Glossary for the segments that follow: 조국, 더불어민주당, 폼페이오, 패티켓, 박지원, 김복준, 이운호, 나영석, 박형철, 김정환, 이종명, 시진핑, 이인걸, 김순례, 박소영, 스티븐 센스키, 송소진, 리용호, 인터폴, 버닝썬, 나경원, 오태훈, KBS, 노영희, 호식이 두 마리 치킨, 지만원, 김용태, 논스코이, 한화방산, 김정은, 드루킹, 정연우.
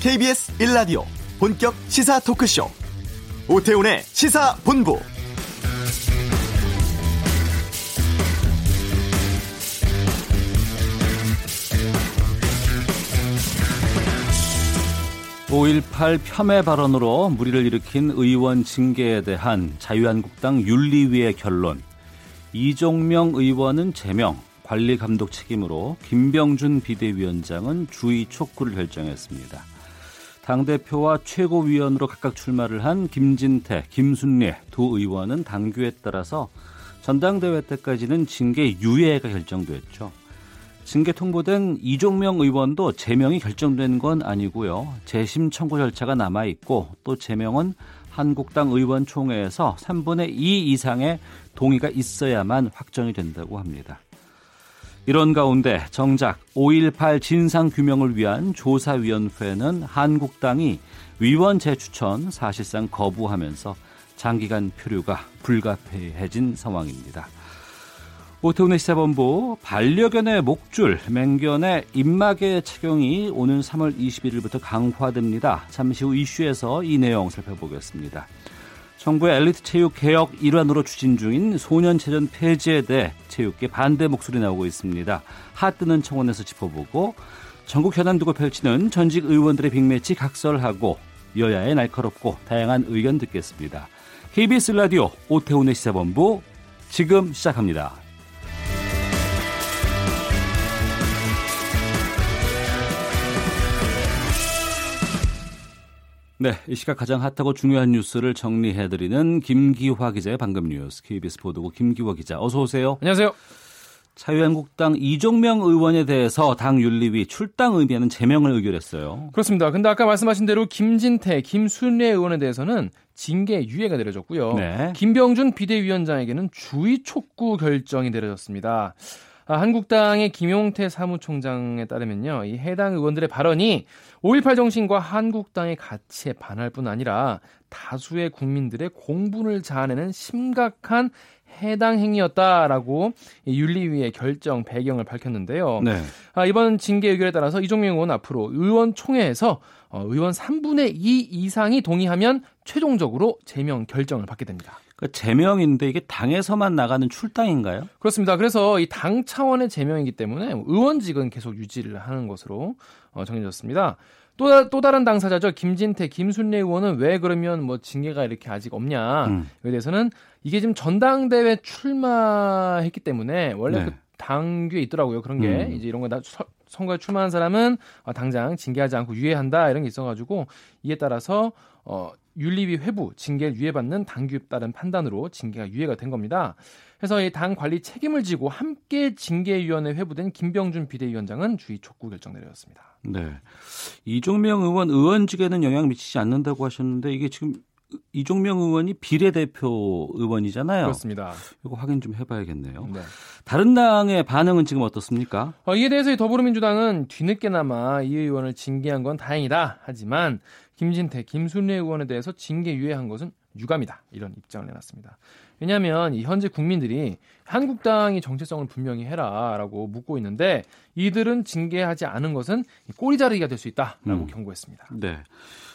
KBS 1라디오 본격 시사 토크쇼 오태훈의 시사본부. .5.18 폄훼 발언으로 물의를 일으킨 의원 징계에 대한 자유한국당 윤리위의 결론. 이종명 의원은 제명, 관리감독 책임으로 김병준 비대위원장은 주의 촉구를 결정했습니다. 당대표와 최고위원으로 각각 출마를 한 김진태, 김순례 두 의원은 당규에 따라서 전당대회 때까지는 징계 유예가 결정됐죠. 징계 통보된 이종명 의원도 제명이 결정된 건 아니고요. 재심 청구 절차가 남아있고 또 제명은 한국당 의원총회에서 3분의 2 이상의 동의가 있어야만 확정이 된다고 합니다. 이런 가운데 정작 5.18 진상규명을 위한 조사위원회는 한국당이 위원 재추천 사실상 거부하면서 장기간 표류가 불가피해진 상황입니다. 오태훈의 시사본부. 반려견의 목줄, 맹견의 입마개 착용이 오는 3월 21일부터 강화됩니다. 잠시 후 이슈에서 이 내용 살펴보겠습니다. 정부의 엘리트 체육 개혁 일환으로 추진 중인 소년체전 폐지에 대해 체육계 반대 목소리 나오고 있습니다. 핫뜨는 청원에서 짚어보고 전국 현안 두고 펼치는 전직 의원들의 빅매치 각설하고 여야의 날카롭고 다양한 의견 듣겠습니다. KBS 라디오 오태훈의 시사본부 지금 시작합니다. 네, 이 시각 가장 핫하고 중요한 뉴스를 정리해드리는 김기화 기자의 방금 뉴스. KBS 보도국 김기화 기자, 어서 오세요. 안녕하세요. 자유한국당 이종명 의원에 대해서 당 윤리위 출당 의미하는 제명을 의결했어요. 그렇습니다. 근데 아까 말씀하신 대로 김진태, 김순례 의원에 대해서는 징계 유예가 내려졌고요. 네. 김병준 비대위원장에게는 주의 촉구 결정이 내려졌습니다. 한국당의 김용태 사무총장에 따르면요, 이 해당 의원들의 발언이 5.18 정신과 한국당의 가치에 반할 뿐 아니라 다수의 국민들의 공분을 자아내는 심각한 해당 행위였다라고 윤리위의 결정 배경을 밝혔는데요. 네. 이번 징계 의결에 따라서 이종명 의원 앞으로 의원총회에서 의원 3분의 2 이상이 동의하면 최종적으로 제명 결정을 받게 됩니다. 그러니까 제명인데 이게 당에서만 나가는 출당인가요? 그렇습니다. 그래서 이 당 차원의 제명이기 때문에 의원직은 계속 유지를 하는 것으로 정해졌습니다. 또 다른 당사자죠. 김진태, 김순례 의원은 왜 그러면 징계가 이렇게 아직 없냐. 이에 대해서는 이게 지금 전당대회 출마했기 때문에 원래 네. 그 당규에 있더라고요. 그런 게 이제 이런 거 선거에 출마한 사람은 당장 징계하지 않고 유예한다 이런 게 있어가지고 이에 따라서 윤리위 회부, 징계를 유예받는 당규에 따른 판단으로 징계가 유예가 된 겁니다. 그래서 이 당 관리 책임을 지고 함께 징계위원회 회부된 김병준 비대위원장은 주의 촉구 결정 내렸습니다. 네, 이종명 의원 의원직에는 영향 미치지 않는다고 하셨는데 이게 지금 이종명 의원이 비례대표 의원이잖아요. 그렇습니다. 이거 확인 좀 해봐야겠네요. 네. 다른 당의 반응은 지금 어떻습니까? 이에 대해서 더불어민주당은 뒤늦게나마 이 의원을 징계한 건 다행이다. 하지만 김진태, 김순례 의원에 대해서 징계 유예한 것은 유감이다. 이런 입장을 내놨습니다. 왜냐하면 현재 국민들이 한국당이 정체성을 분명히 해라라고 묻고 있는데 이들은 징계하지 않은 것은 꼬리 자르기가 될 수 있다라고 경고했습니다. 네.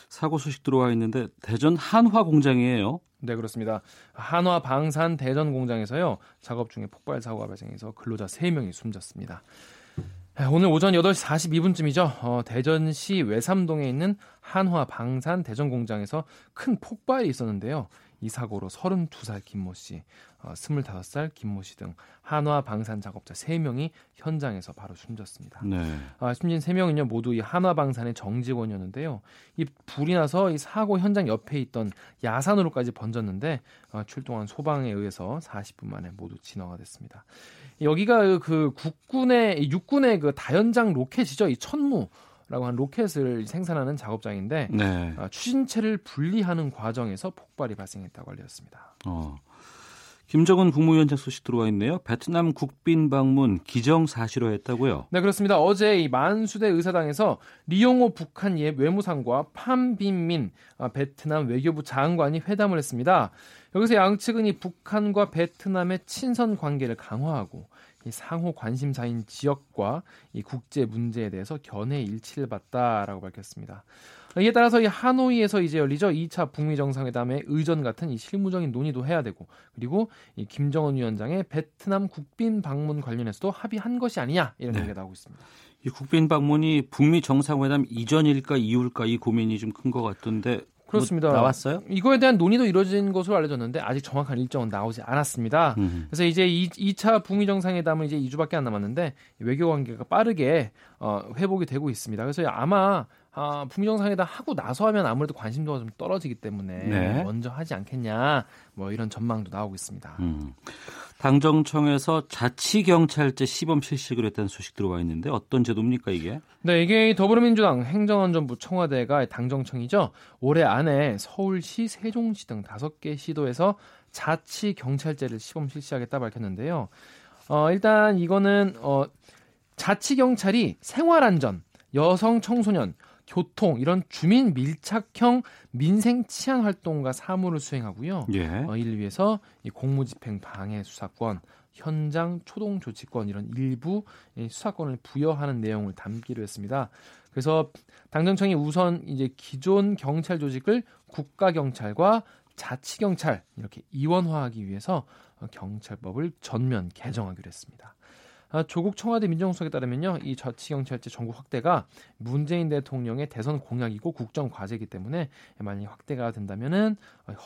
사고 소식 들어와 있는데 대전 한화 공장이에요. 네, 그렇습니다. 한화방산 대전 공장에서요. 작업 중에 폭발 사고가 발생해서 근로자 3명이 숨졌습니다. 오늘 오전 8시 42분쯤이죠. 대전시 외삼동에 있는 한화방산 대전 공장에서 큰 폭발이 있었는데요. 이 사고로 32살 김모 씨, 25살 김모 씨 등 한화 방산 작업자 3명이 현장에서 바로 숨졌습니다. 네. 숨진 3명은요 모두 이 한화 방산의 정직원이었는데요. 이 불이 나서 이 사고 현장 옆에 있던 야산으로까지 번졌는데 출동한 소방에 의해서 40분 만에 모두 진화가 됐습니다. 여기가 그 육군의 그 다연장 로켓이죠. 이 천무. 라고 한 로켓을 생산하는 작업장인데 네. 추진체를 분리하는 과정에서 폭발이 발생했다고 알려졌습니다. 김정은 국무위원장 소식 들어와 있네요. 베트남 국빈 방문 기정사실화했다고요? 네, 그렇습니다. 어제 이 만수대 의사당에서 리용호 북한 외무상과 팜빈민 베트남 외교부 장관이 회담을 했습니다. 여기서 양측은 이 북한과 베트남의 친선 관계를 강화하고 이 상호 관심사인 지역과 이 국제 문제에 대해서 견해 일치를 봤다라고 밝혔습니다. 이에 따라서 이 하노이에서 이제 열리죠. 2차 북미 정상회담의 의전 같은 이 실무적인 논의도 해야 되고, 그리고 이 김정은 위원장의 베트남 국빈 방문 관련해서도 합의한 것이 아니냐 이런 얘기가 나오고 있습니다. 이 국빈 방문이 북미 정상회담 이전일까 이후일까 이 고민이 좀 큰 것 같던데. 그렇습니다. 뭐 나왔어요? 이거에 대한 논의도 이루어진 것으로 알려졌는데 아직 정확한 일정은 나오지 않았습니다. 그래서 이제 2차 북미 정상회담은 이제 2주밖에 안 남았는데 외교 관계가 빠르게 회복이 되고 있습니다. 그래서 아마 북미 정상회담 하고 나서 하면 아무래도 관심도가 좀 떨어지기 때문에 네. 먼저 하지 않겠냐 뭐 이런 전망도 나오고 있습니다. 당정청에서 자치경찰제 시범 실시를 했다는 소식 들어와 있는데 어떤 제도입니까 이게? 네, 이게 더불어민주당, 행정안전부, 청와대가 당정청이죠. 올해 안에 서울시, 세종시 등 5개 시도에서 자치경찰제를 시범 실시하겠다 밝혔는데요. 일단 이거는 자치경찰이 생활안전, 여성, 청소년, 교통 이런 주민 밀착형 민생 치안 활동과 사무를 수행하고요. 예. 이를 위해서 이 공무집행 방해 수사권, 현장 초동 조치권 이런 일부 수사권을 부여하는 내용을 담기로 했습니다. 그래서 당정청이 우선 이제 기존 경찰 조직을 국가 경찰과 자치 경찰 이렇게 이원화하기 위해서 경찰법을 전면 개정하기로 했습니다. 조국 청와대 민정수석에 따르면요, 이 자치경찰제 전국 확대가 문재인 대통령의 대선 공약이고 국정 과제이기 때문에 만약 확대가 된다면은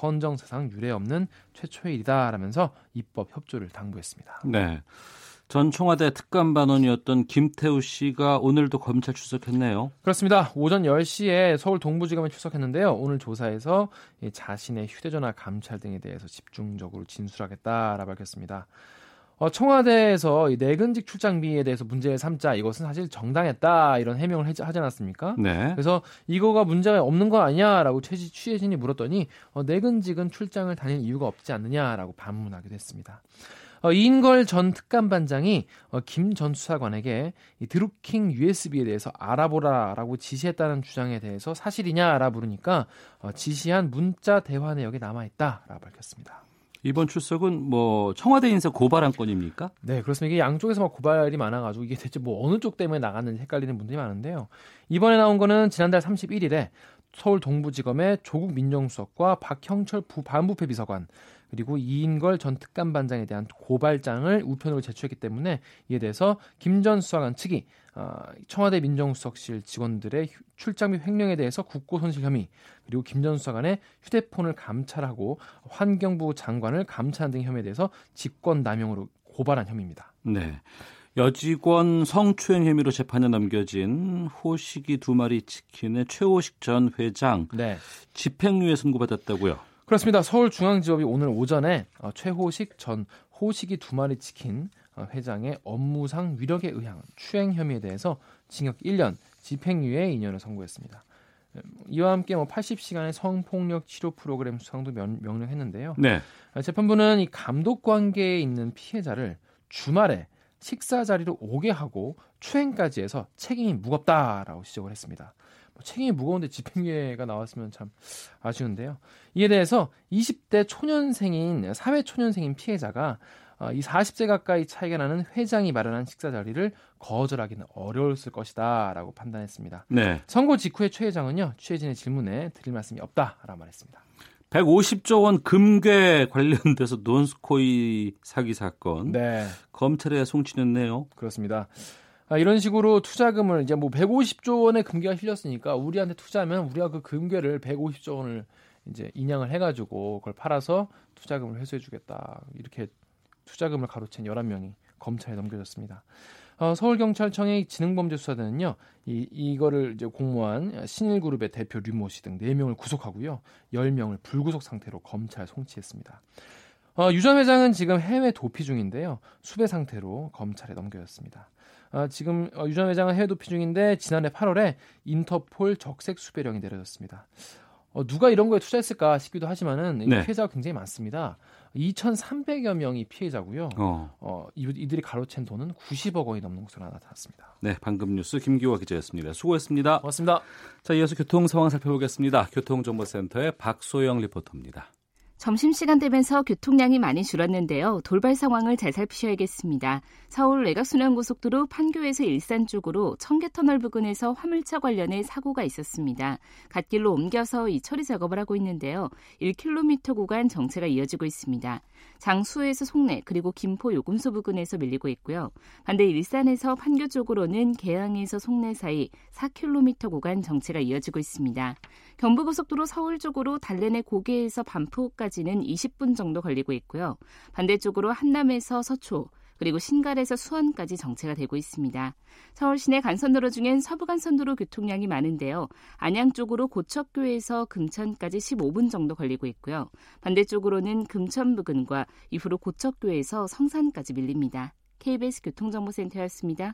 헌정사상 유례 없는 최초의 일이다라면서 입법 협조를 당부했습니다. 네, 전 청와대 특감반원이었던 김태우 씨가 오늘도 검찰 출석했네요. 그렇습니다. 오전 10시에 서울 동부지검에 출석했는데요. 오늘 조사에서 자신의 휴대전화 감찰 등에 대해서 집중적으로 진술하겠다라고 밝혔습니다. 청와대에서 이 내근직 출장비에 대해서 문제를 삼자 이것은 사실 정당했다 이런 해명을 하지 않았습니까? 네. 그래서 이거가 문제가 없는 거 아니냐라고 취재진이 물었더니 내근직은 출장을 다닐 이유가 없지 않느냐라고 반문하기도 했습니다. 이인걸 전 특감반장이 김 전 수사관에게 이 드루킹 USB에 대해서 알아보라라고 지시했다는 주장에 대해서 사실이냐라 물으니까 지시한 문자 대화 내역이 남아있다라고 밝혔습니다. 이번 출석은 뭐 청와대 인사 고발한 건입니까? 네, 그렇습니다. 이게 양쪽에서 막 고발이 많아가지고 이게 대체 뭐 어느 쪽 때문에 나갔는지 헷갈리는 분들이 많은데요. 이번에 나온 거는 지난달 31일에 서울 동부지검의 조국 민정수석과 박형철 반부패 비서관 그리고 이인걸 전 특감반장에 대한 고발장을 우편으로 제출했기 때문에 이에 대해서 김 전 수사관 측이 청와대 민정수석실 직원들의 출장비 횡령에 대해서 국고손실 혐의 그리고 김 전 수사관의 휴대폰을 감찰하고 환경부 장관을 감찰한 등 혐의에 대해서 직권남용으로 고발한 혐의입니다. 네. 여직원 성추행 혐의로 재판에 넘겨진 호식이 두 마리 치킨의 최호식 전 회장 네. 집행유예 선고받았다고요? 그렇습니다. 서울중앙지법이 오늘 오전에 최호식 전 호식이 두 마리 치킨 회장의 업무상 위력에 의한 추행 혐의에 대해서 징역 1년, 집행유예 2년을 선고했습니다. 이와 함께 80시간의 성폭력 치료 프로그램 수상도 명령했는데요. 네. 재판부는 이 감독 관계에 있는 피해자를 주말에 식사 자리로 오게 하고 추행까지 해서 책임이 무겁다라고 지적을 했습니다. 책임이 무거운데 집행유예가 나왔으면 참 아쉬운데요. 이에 대해서 20대 초년생인 사회초년생인 피해자가 이 40세 가까이 차이가 나는 회장이 마련한 식사 자리를 거절하기는 어려웠을 것이다 라고 판단했습니다. 네. 선고 직후에 최 회장은요, 취재진의 질문에 드릴 말씀이 없다라고 말했습니다. 150조 원 금괴 관련돼서 논스코이 사기 사건 네. 검찰에 송치됐네요. 그렇습니다. 이런 식으로 투자금을 이제 뭐 150조 원의 금괴가 실렸으니까 우리한테 투자하면 우리가 그 금괴를 150조 원을 이제 인양을 해가지고 그걸 팔아서 투자금을 회수해주겠다 이렇게 투자금을 가로챈 11명이 검찰에 넘겨졌습니다. 서울경찰청의 지능범죄수사대는요, 이거를 이제 공모한 신일그룹의 대표 류모 씨 등 4명을 구속하고요, 10명을 불구속 상태로 검찰 송치했습니다. 유 전 회장은 지금 해외 도피 중인데요, 수배 상태로 검찰에 넘겨졌습니다. 지금 유 전 회장은 해외 도피 중인데 지난해 8월에 인터폴 적색 수배령이 내려졌습니다. 누가 이런 거에 투자했을까 싶기도 하지만은 네. 피해자가 굉장히 많습니다. 2,300여 명이 피해자고요. 이들이 가로챈 돈은 90억 원이 넘는 것으로 나타났습니다. 네, 방금 뉴스 김기화 기자였습니다. 수고했습니다. 고맙습니다. 자, 이어서 교통 상황 살펴보겠습니다. 교통정보센터의 박소영 리포터입니다. 점심시간 되면서 교통량이 많이 줄었는데요. 돌발 상황을 잘 살피셔야겠습니다. 서울 외곽순환고속도로 판교에서 일산 쪽으로 청계터널 부근에서 화물차 관련해 사고가 있었습니다. 갓길로 옮겨서 이 처리 작업을 하고 있는데요. 1km 구간 정체가 이어지고 있습니다. 장수에서 송내 그리고 김포 요금소 부근에서 밀리고 있고요. 반대 일산에서 판교 쪽으로는 계양에서 송내 사이 4km 구간 정체가 이어지고 있습니다. 경부고속도로 서울 쪽으로 달래내 고개에서 반포까지 20분 정도 걸리고 있고요. 반대쪽으로 한남에서 서초 그리고 신갈에서 수원까지 정체가 되고 있습니다. 서울 시내 간선도로 중엔 서부간선도로 교통량이 많은데요. 안양 쪽으로 고척교에서 금천까지 15분 정도 걸리고 있고요. 반대쪽으로는 금천 부근과 이후로 고척교에서 성산까지 밀립니다. KBS 교통정보센터였습니다.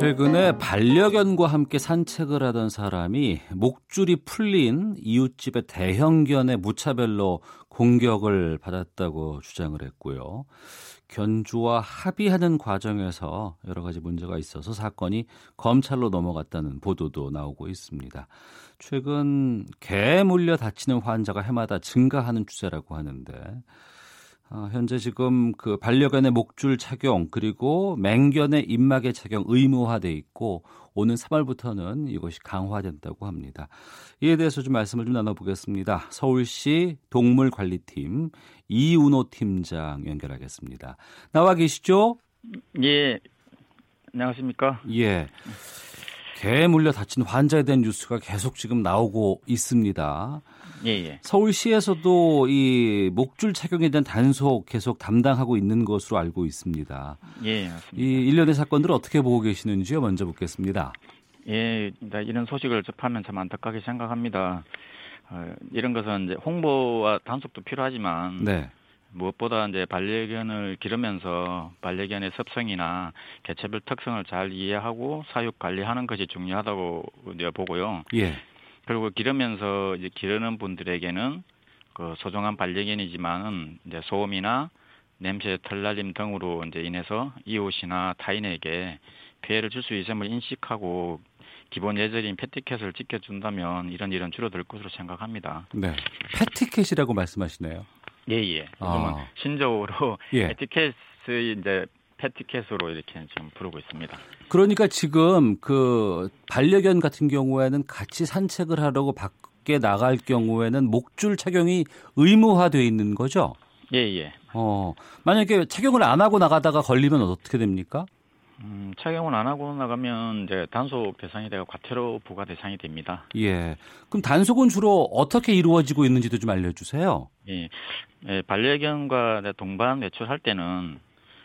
최근에 반려견과 함께 산책을 하던 사람이 목줄이 풀린 이웃집의 대형견의 무차별로 공격을 받았다고 주장을 했고요. 견주와 합의하는 과정에서 여러 가지 문제가 있어서 사건이 검찰로 넘어갔다는 보도도 나오고 있습니다. 최근 개에 물려 다치는 환자가 해마다 증가하는 추세라고 하는데 현재 지금 그 반려견의 목줄 착용 그리고 맹견의 입마개 착용 의무화돼 있고 오는 3월부터는 이것이 강화된다고 합니다. 이에 대해서 좀 말씀을 좀 나눠보겠습니다. 서울시 동물관리팀 이운호 팀장 연결하겠습니다. 나와 계시죠? 예. 안녕하십니까? 예. 개에 물려 다친 환자에 대한 뉴스가 계속 지금 나오고 있습니다. 예. 서울시에서도 이 목줄 착용에 대한 단속 계속 담당하고 있는 것으로 알고 있습니다. 예, 맞습니다. 이 일련의 사건들을 어떻게 보고 계시는지요? 먼저 묻겠습니다. 예, 이런 소식을 접하면 참 안타깝게 생각합니다. 이런 것은 이제 홍보와 단속도 필요하지만 네. 무엇보다 이제 반려견을 기르면서 반려견의 습성이나 개체별 특성을 잘 이해하고 사육 관리하는 것이 중요하다고 보고요. 예. 그리고 기르면서 이제 기르는 분들에게는 그 소중한 반려견이지만은 이제 소음이나 냄새, 털날림 등으로 이제 인해서 이웃이나 타인에게 피해를 줄 수 있음을 인식하고 기본 예절인 패티켓을 지켜준다면 이런 일은 줄어들 것으로 생각합니다. 네, 패티켓이라고 말씀하시네요. 예예. 그러면 신조어로 패티켓이 이제 패티켓으로 이렇게 지금 부르고 있습니다. 그러니까 지금 그 반려견 같은 경우에는 같이 산책을 하려고 밖에 나갈 경우에는 목줄 착용이 의무화되어 있는 거죠? 예예. 만약에 착용을 안 하고 나가다가 걸리면 어떻게 됩니까? 착용을 안 하고 나가면 이제 단속 대상이 되고 과태료 부과 대상이 됩니다. 예. 그럼 단속은 주로 어떻게 이루어지고 있는지도 좀 알려주세요. 예. 반려견과 동반 외출할 때는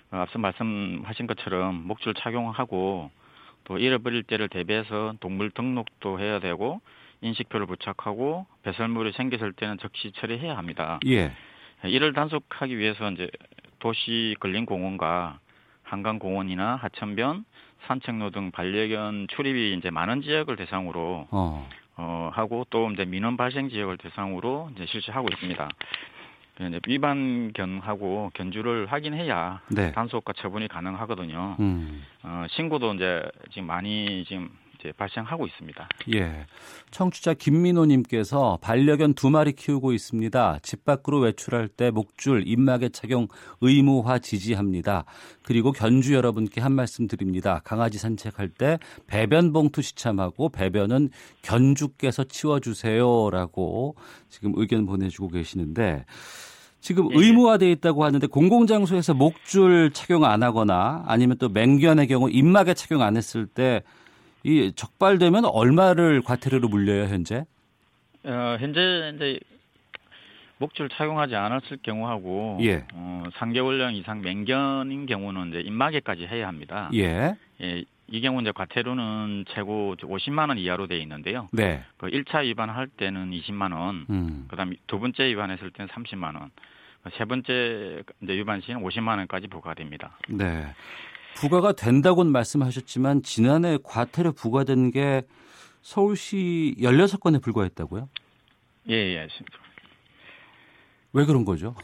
앞서 말씀하신 것처럼 목줄 착용하고 또 잃어버릴 때를 대비해서 동물 등록도 해야 되고 인식표를 부착하고 배설물이 생겼을 때는 즉시 처리해야 합니다. 예. 이를 단속하기 위해서 이제 도시 근린공원과 한강공원이나 하천변, 산책로 등 반려견 출입이 이제 많은 지역을 대상으로 하고 또 이제 민원 발생 지역을 대상으로 이제 실시하고 있습니다. 이제 위반견하고 견주를 확인해야 네. 단속과 처분이 가능하거든요. 신고도 이제 지금 많이 발생하고 있습니다. 예, 청취자 김민호님께서 반려견 2마리 키우고 있습니다. 집 밖으로 외출할 때 목줄, 입마개 착용 의무화 지지합니다. 그리고 견주 여러분께 한 말씀 드립니다. 강아지 산책할 때 배변 봉투 시참하고 배변은 견주께서 치워주세요라고 지금 의견 보내주고 계시는데 지금 예. 의무화되어 있다고 하는데 공공장소에서 목줄 착용 안 하거나 아니면 또 맹견의 경우 입마개 착용 안 했을 때 이 적발되면 얼마를 과태료로 물려요 현재? 현재 이제 목줄 착용하지 않았을 경우하고 3개월령 이상 맹견인 경우는 이제 입마개까지 해야 합니다. 예. 이 경우 이제 과태료는 최고 50만 원 이하로 되어 있는데요. 네. 그 1차 위반할 때는 20만 원, 그다음 두 번째 위반했을 때는 30만 원, 세 번째 이제 위반 시에는 50만 원까지 부과됩니다. 네. 부과가 된다고는 말씀하셨지만 지난해 과태료 부과된 게 서울시 16건에 불과했다고요? 예. 왜 그런 거죠?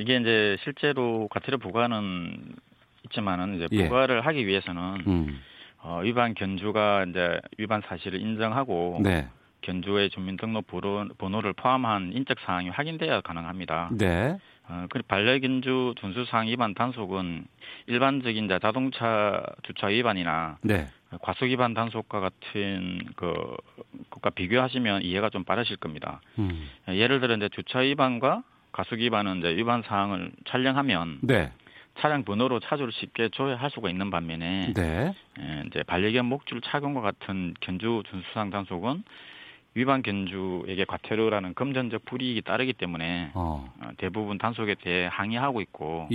이게 이제 실제로 과태료 부과는 있지만은 이제 부과를 하기 위해서는 위반 견주가 이제 위반 사실을 인정하고 견주의 주민등록번호를 포함한 인적 사항이 확인돼야 가능합니다. 네. 그리고 반려견주 준수사항 위반 단속은 일반적인 자동차 주차 위반이나 과속 위반 단속과 같은 것과 비교하시면 이해가 좀 빠르실 겁니다. 예를 들어 이제 주차 위반과 과속 위반은 이제 위반 사항을 촬영하면 차량 번호로 차주를 쉽게 조회할 수가 있는 반면에 이제 반려견 목줄 착용과 같은 견주 준수사항 단속은 위반 견주에게 과태료라는 금전적 불이익이 따르기 때문에 대부분 단속에 대해 항의하고 있고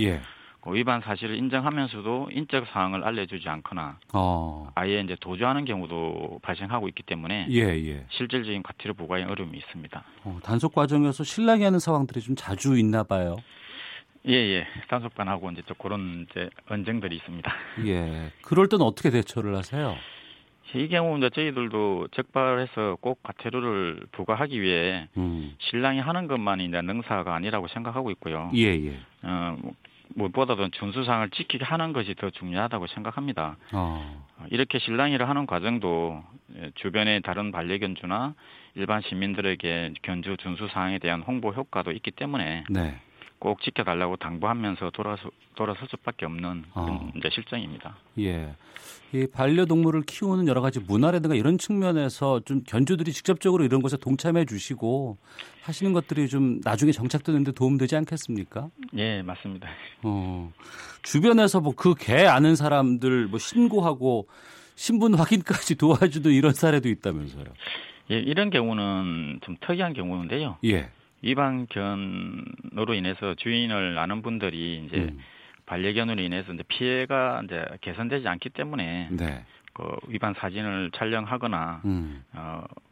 그 위반 사실을 인정하면서도 인적 사항을 알려주지 않거나 아예 이제 도주하는 경우도 발생하고 있기 때문에 실질적인 과태료 부과에 어려움이 있습니다. 단속 과정에서 실랑이하는 상황들이 좀 자주 있나 봐요. 예. 단속반하고 이제 또 그런 이제 언쟁들이 있습니다. 예. 그럴 땐 어떻게 대처를 하세요? 이 경우 이제 저희들도 적발해서 꼭 과태료를 부과하기 위해 실랑이 하는 것만이 이제 능사가 아니라고 생각하고 있고요. 예. 무엇보다도 준수사항을 지키게 하는 것이 더 중요하다고 생각합니다. 이렇게 실랑이를 하는 과정도 주변의 다른 반려견주나 일반 시민들에게 견주 준수사항에 대한 홍보 효과도 있기 때문에 꼭 지켜달라고 당부하면서 돌아설 수밖에 없는 이제 실정입니다. 예, 이 반려동물을 키우는 여러 가지 문화라든가 이런 측면에서 좀 견주들이 직접적으로 이런 것에 동참해 주시고 하시는 것들이 좀 나중에 정착되는 데 도움되지 않겠습니까? 예, 맞습니다. 주변에서 뭐 그 개 아는 사람들 뭐 신고하고 신분 확인까지 도와주는 이런 사례도 있다면서요? 예, 이런 경우는 좀 특이한 경우인데요. 예. 위반견으로 인해서 주인을 아는 분들이 이제 반려견으로 인해서 이제 피해가 이제 개선되지 않기 때문에 그 위반 사진을 촬영하거나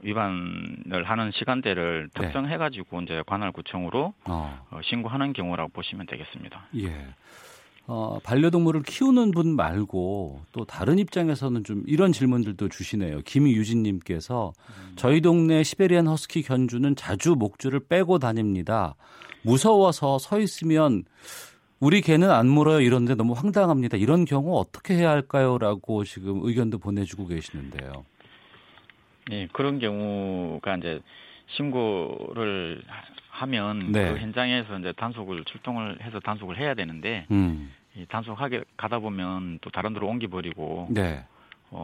위반을 하는 시간대를 특정해가지고 이제 관할구청으로 신고하는 경우라고 보시면 되겠습니다. 예. 반려동물을 키우는 분 말고 또 다른 입장에서는 좀 이런 질문들도 주시네요. 김유진님께서 저희 동네 시베리안 허스키 견주는 자주 목줄을 빼고 다닙니다. 무서워서 서 있으면 우리 개는 안 물어요. 이런데 너무 황당합니다. 이런 경우 어떻게 해야 할까요? 라고 지금 의견도 보내주고 계시는데요. 네, 그런 경우가 이제 신고를 하면 그 현장에서 이제 단속을 출동을 해서 단속을 해야 되는데 이 단속하게 가다 보면 또 다른 데로 옮겨버리고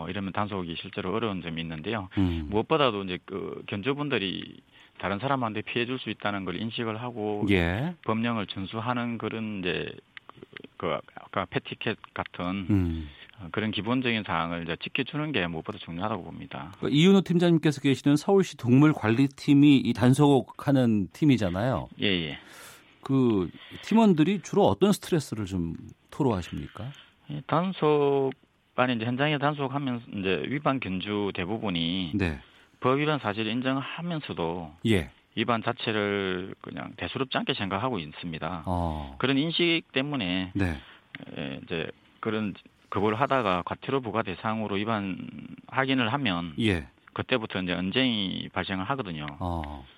이러면 단속이 실제로 어려운 점이 있는데요. 무엇보다도 이제 그 견주분들이 다른 사람한테 피해 줄 수 있다는 걸 인식을 하고 법령을 준수하는 그런 이제 그 아까 패티켓 같은 그런 기본적인 사항을 이제 지켜주는 게 무엇보다 중요하다고 봅니다. 이운호 팀장님께서 계시는 서울시 동물관리팀이 이 단속하는 팀이잖아요. 예. 그 팀원들이 주로 어떤 스트레스를 좀 토로하십니까? 단속반이 이제 현장에 단속하면서 이제 위반 견주 대부분이 법 위반 사실을 인정하면서도 위반 자체를 그냥 대수롭지 않게 생각하고 있습니다. 그런 인식 때문에 이제 그걸 하다가 과태료 부과 대상으로 위반 확인을 하면 그때부터 이제 언쟁이 발생을 하거든요.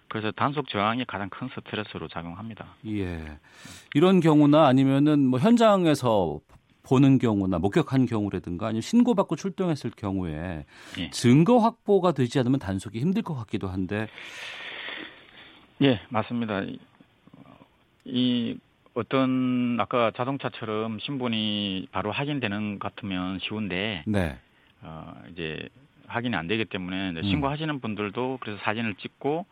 그래서 단속 저항이 가장 큰 스트레스로 작용합니다. 예. 이런 경우나 아니면은 뭐 현장에서 보는 경우나 목격한 경우라든가 아니면 신고받고 출동했을 경우에 증거 확보가 되지 않으면 단속이 힘들 것 같기도 한데. 예, 맞습니다. 이 어떤 아까 자동차처럼 신분이 바로 확인되는 것 같으면 쉬운데 이제 확인이 안 되기 때문에 이제 신고하시는 분들도 그래서 사진을 찍고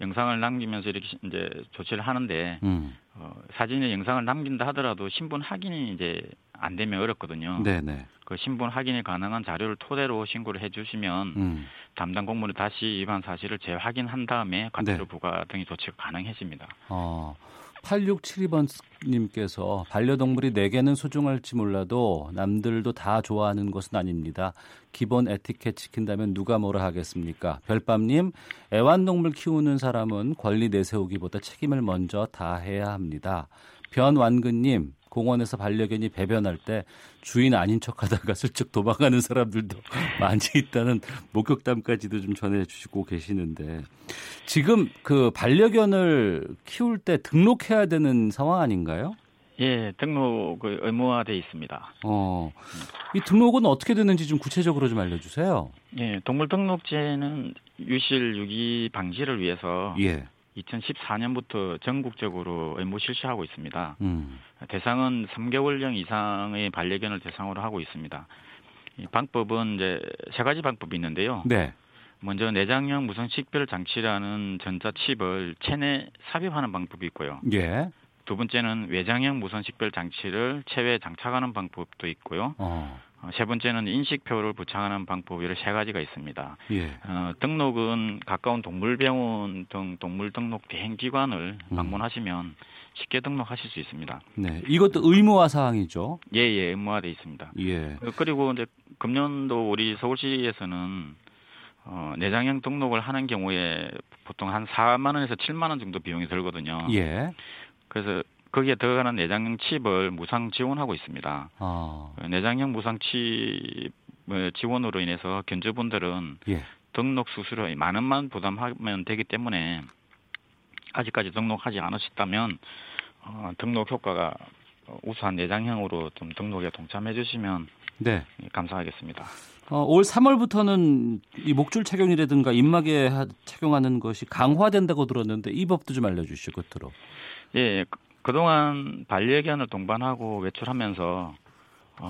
영상을 남기면서 이렇게 이제 조치를 하는데 사진에 영상을 남긴다 하더라도 신분 확인이 이제 안 되면 어렵거든요. 그 신분 확인이 가능한 자료를 토대로 신고를 해주시면 담당 공무원이 다시 위반 사실을 재확인한 다음에 과태료 부과 등의 조치가 가능해집니다. 8672번님께서 반려동물이 내게는 소중할지 몰라도 남들도 다 좋아하는 것은 아닙니다. 기본 에티켓 지킨다면 누가 뭐라 하겠습니까? 별밤님, 애완동물 키우는 사람은 권리 내세우기보다 책임을 먼저 다해야 합니다. 변완근님, 공원에서 반려견이 배변할 때 주인 아닌 척하다가 슬쩍 도망가는 사람들도 많이 있다는 목격담까지도 좀 전해주시고 계시는데, 지금 그 반려견을 키울 때 등록해야 되는 상황 아닌가요? 예, 등록이 의무화돼 있습니다. 이 등록은 어떻게 되는지 좀 구체적으로 좀 알려주세요. 예, 동물등록제는 유실 유기 방지를 위해서. 예. 2014년부터 전국적으로 의무 실시하고 있습니다. 대상은 3개월령 이상의 반려견을 대상으로 하고 있습니다. 이 방법은 이제 세 가지 방법이 있는데요. 네. 먼저 내장형 무선 식별 장치라는 전자 칩을 체내 삽입하는 방법이 있고요. 예. 두 번째는 외장형 무선 식별 장치를 체외에 장착하는 방법도 있고요. 세 번째는 인식표를 부착하는 방법, 이런 세 가지가 있습니다. 예. 등록은 가까운 동물병원 등 동물 등록 대행기관을 방문하시면 쉽게 등록하실 수 있습니다. 네, 이것도 의무화 사항이죠? 예, 예, 의무화되어 있습니다. 예. 그리고 이제 금년도 우리 서울시에서는 내장형 등록을 하는 경우에 보통 한 4만 원에서 7만 원 정도 비용이 들거든요. 예. 그래서 거기에 들어가는 내장형 칩을 무상 지원하고 있습니다. 내장형 무상 칩 지원으로 인해서 견주분들은 예. 등록 수수료에 만 원만 부담하면 되기 때문에 아직까지 등록하지 않으셨다면 등록 효과가 우수한 내장형으로 좀 등록에 동참해 주시면 네. 감사하겠습니다. 올 3월부터는 이 목줄 착용이라든가 입마개 착용하는 것이 강화된다고 들었는데 이 법도 좀 알려주시죠, 끝으로. 예. 그동안 반려견을 동반하고 외출하면서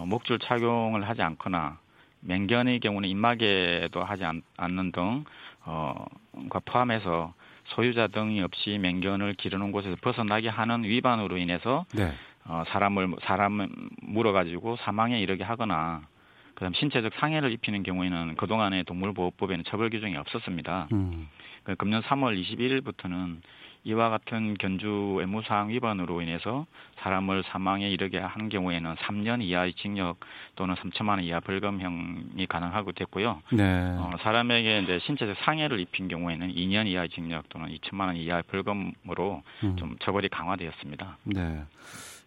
목줄 착용을 하지 않거나 맹견의 경우는 입마개도 하지 않는 등과 포함해서 소유자 등이 없이 맹견을 기르는 곳에서 벗어나게 하는 위반으로 인해서 네. 사람을 물어가지고 사망에 이르게 하거나 그다음 신체적 상해를 입히는 경우에는 그동안의 동물보호법에는 처벌 규정이 없었습니다. 금년 3월 21일부터는 이와 같은 견주 의무사항 위반으로 인해서 사람을 사망에 이르게 한 경우에는 3년 이하의 징역 또는 3천만 원 이하 벌금형이 가능하고 됐고요. 네. 사람에게 이제 신체적 상해를 입힌 경우에는 2년 이하의 징역 또는 2천만 원 이하의 벌금으로 좀 처벌이 강화되었습니다. 네.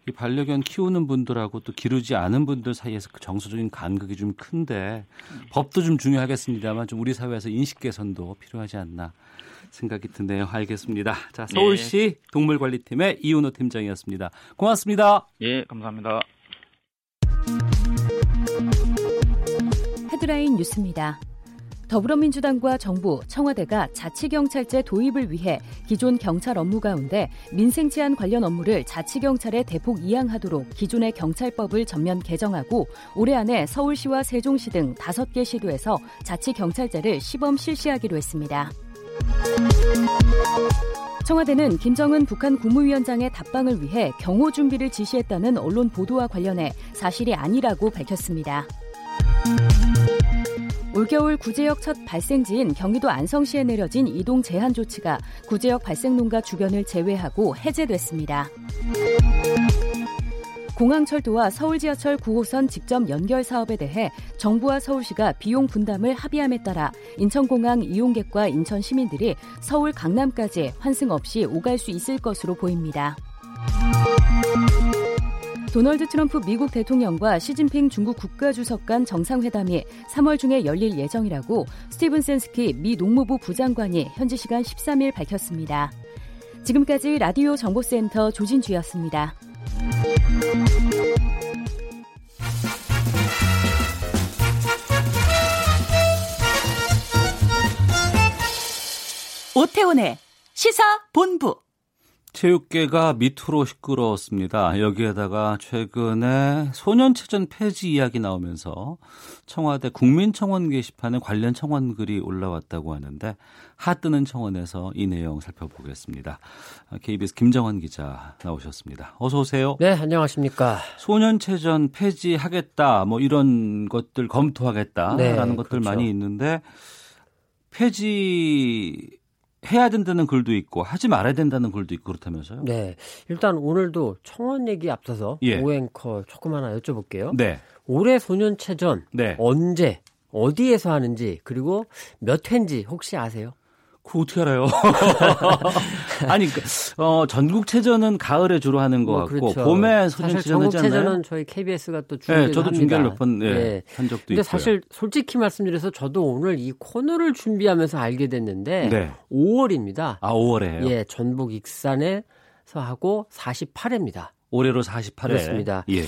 이 반려견 키우는 분들하고 또 기르지 않은 분들 사이에서 그 정서적인 간극이 좀 큰데 법도 좀 중요하겠습니다만 좀 우리 사회에서 인식 개선도 필요하지 않나 생각이 드네요. 알겠습니다. 자, 서울시 네. 동물관리팀의 이운호 팀장이었습니다. 고맙습니다. 예, 감사합니다. 헤드라인 뉴스입니다. 더불어민주당과 정부, 청와대가 자치경찰제 도입을 위해 기존 경찰 업무 가운데 민생치안 관련 업무를 자치경찰에 대폭 이양하도록 기존의 경찰법을 전면 개정하고 올해 안에 서울시와 세종시 등 5개 시도에서 자치경찰제를 시범 실시하기로 했습니다. 청와대는 김정은 북한 국무위원장의 답방을 위해 경호 준비를 지시했다는 언론 보도와 관련해 사실이 아니라고 밝혔습니다. 올겨울 구제역 첫 발생지인 경기도 안성시에 내려진 이동 제한 조치가 구제역 발생 농가 주변을 제외하고 해제됐습니다. 공항철도와 서울 지하철 9호선 직접 연결 사업에 대해 정부와 서울시가 비용 분담을 합의함에 따라 인천공항 이용객과 인천 시민들이 서울 강남까지 환승 없이 오갈 수 있을 것으로 보입니다. 도널드 트럼프 미국 대통령과 시진핑 중국 국가주석 간 정상회담이 3월 중에 열릴 예정이라고 스티븐 센스키 미 농무부 부장관이 현지 시간 13일 밝혔습니다. 지금까지 라디오 정보센터 조진주였습니다. 오태훈의 시사본부. 체육계가 미투로 시끄러웠습니다. 여기에다가 최근에 소년체전 폐지 이야기 나오면서 청와대 국민청원 게시판에 관련 청원글이 올라왔다고 하는데 핫뜨는 청원에서 이 내용 살펴보겠습니다. KBS 김정은 기자 나오셨습니다. 어서 오세요. 네, 안녕하십니까. 소년체전 폐지하겠다, 뭐 이런 것들 검토하겠다라는 네, 것들 그렇죠. 많이 있는데 폐지 해야 된다는 글도 있고 하지 말아야 된다는 글도 있고 그렇다면서요? 네. 일단 오늘도 청원 얘기 앞서서 오앵커 조금 하나 여쭤볼게요. 네. 올해 소년체전 언제 어디에서 하는지 그리고 몇 회인지 혹시 아세요? 그거 어떻게 알아요? 아니 전국체전은 가을에 주로 하는 것 같고 그렇죠. 봄에 소년체전 하지 않나요? 전국체전은 저희 KBS가 또 중계를 합니다. 저도 중계를 몇 번 한 적도 근데 있고요. 사실 솔직히 말씀드려서 저도 오늘 이 코너를 준비하면서 알게 됐는데 5월입니다. 아 5월에요? 예, 전북 익산에서 하고 48회입니다. 올해로 48회. 그렇습니다. 예.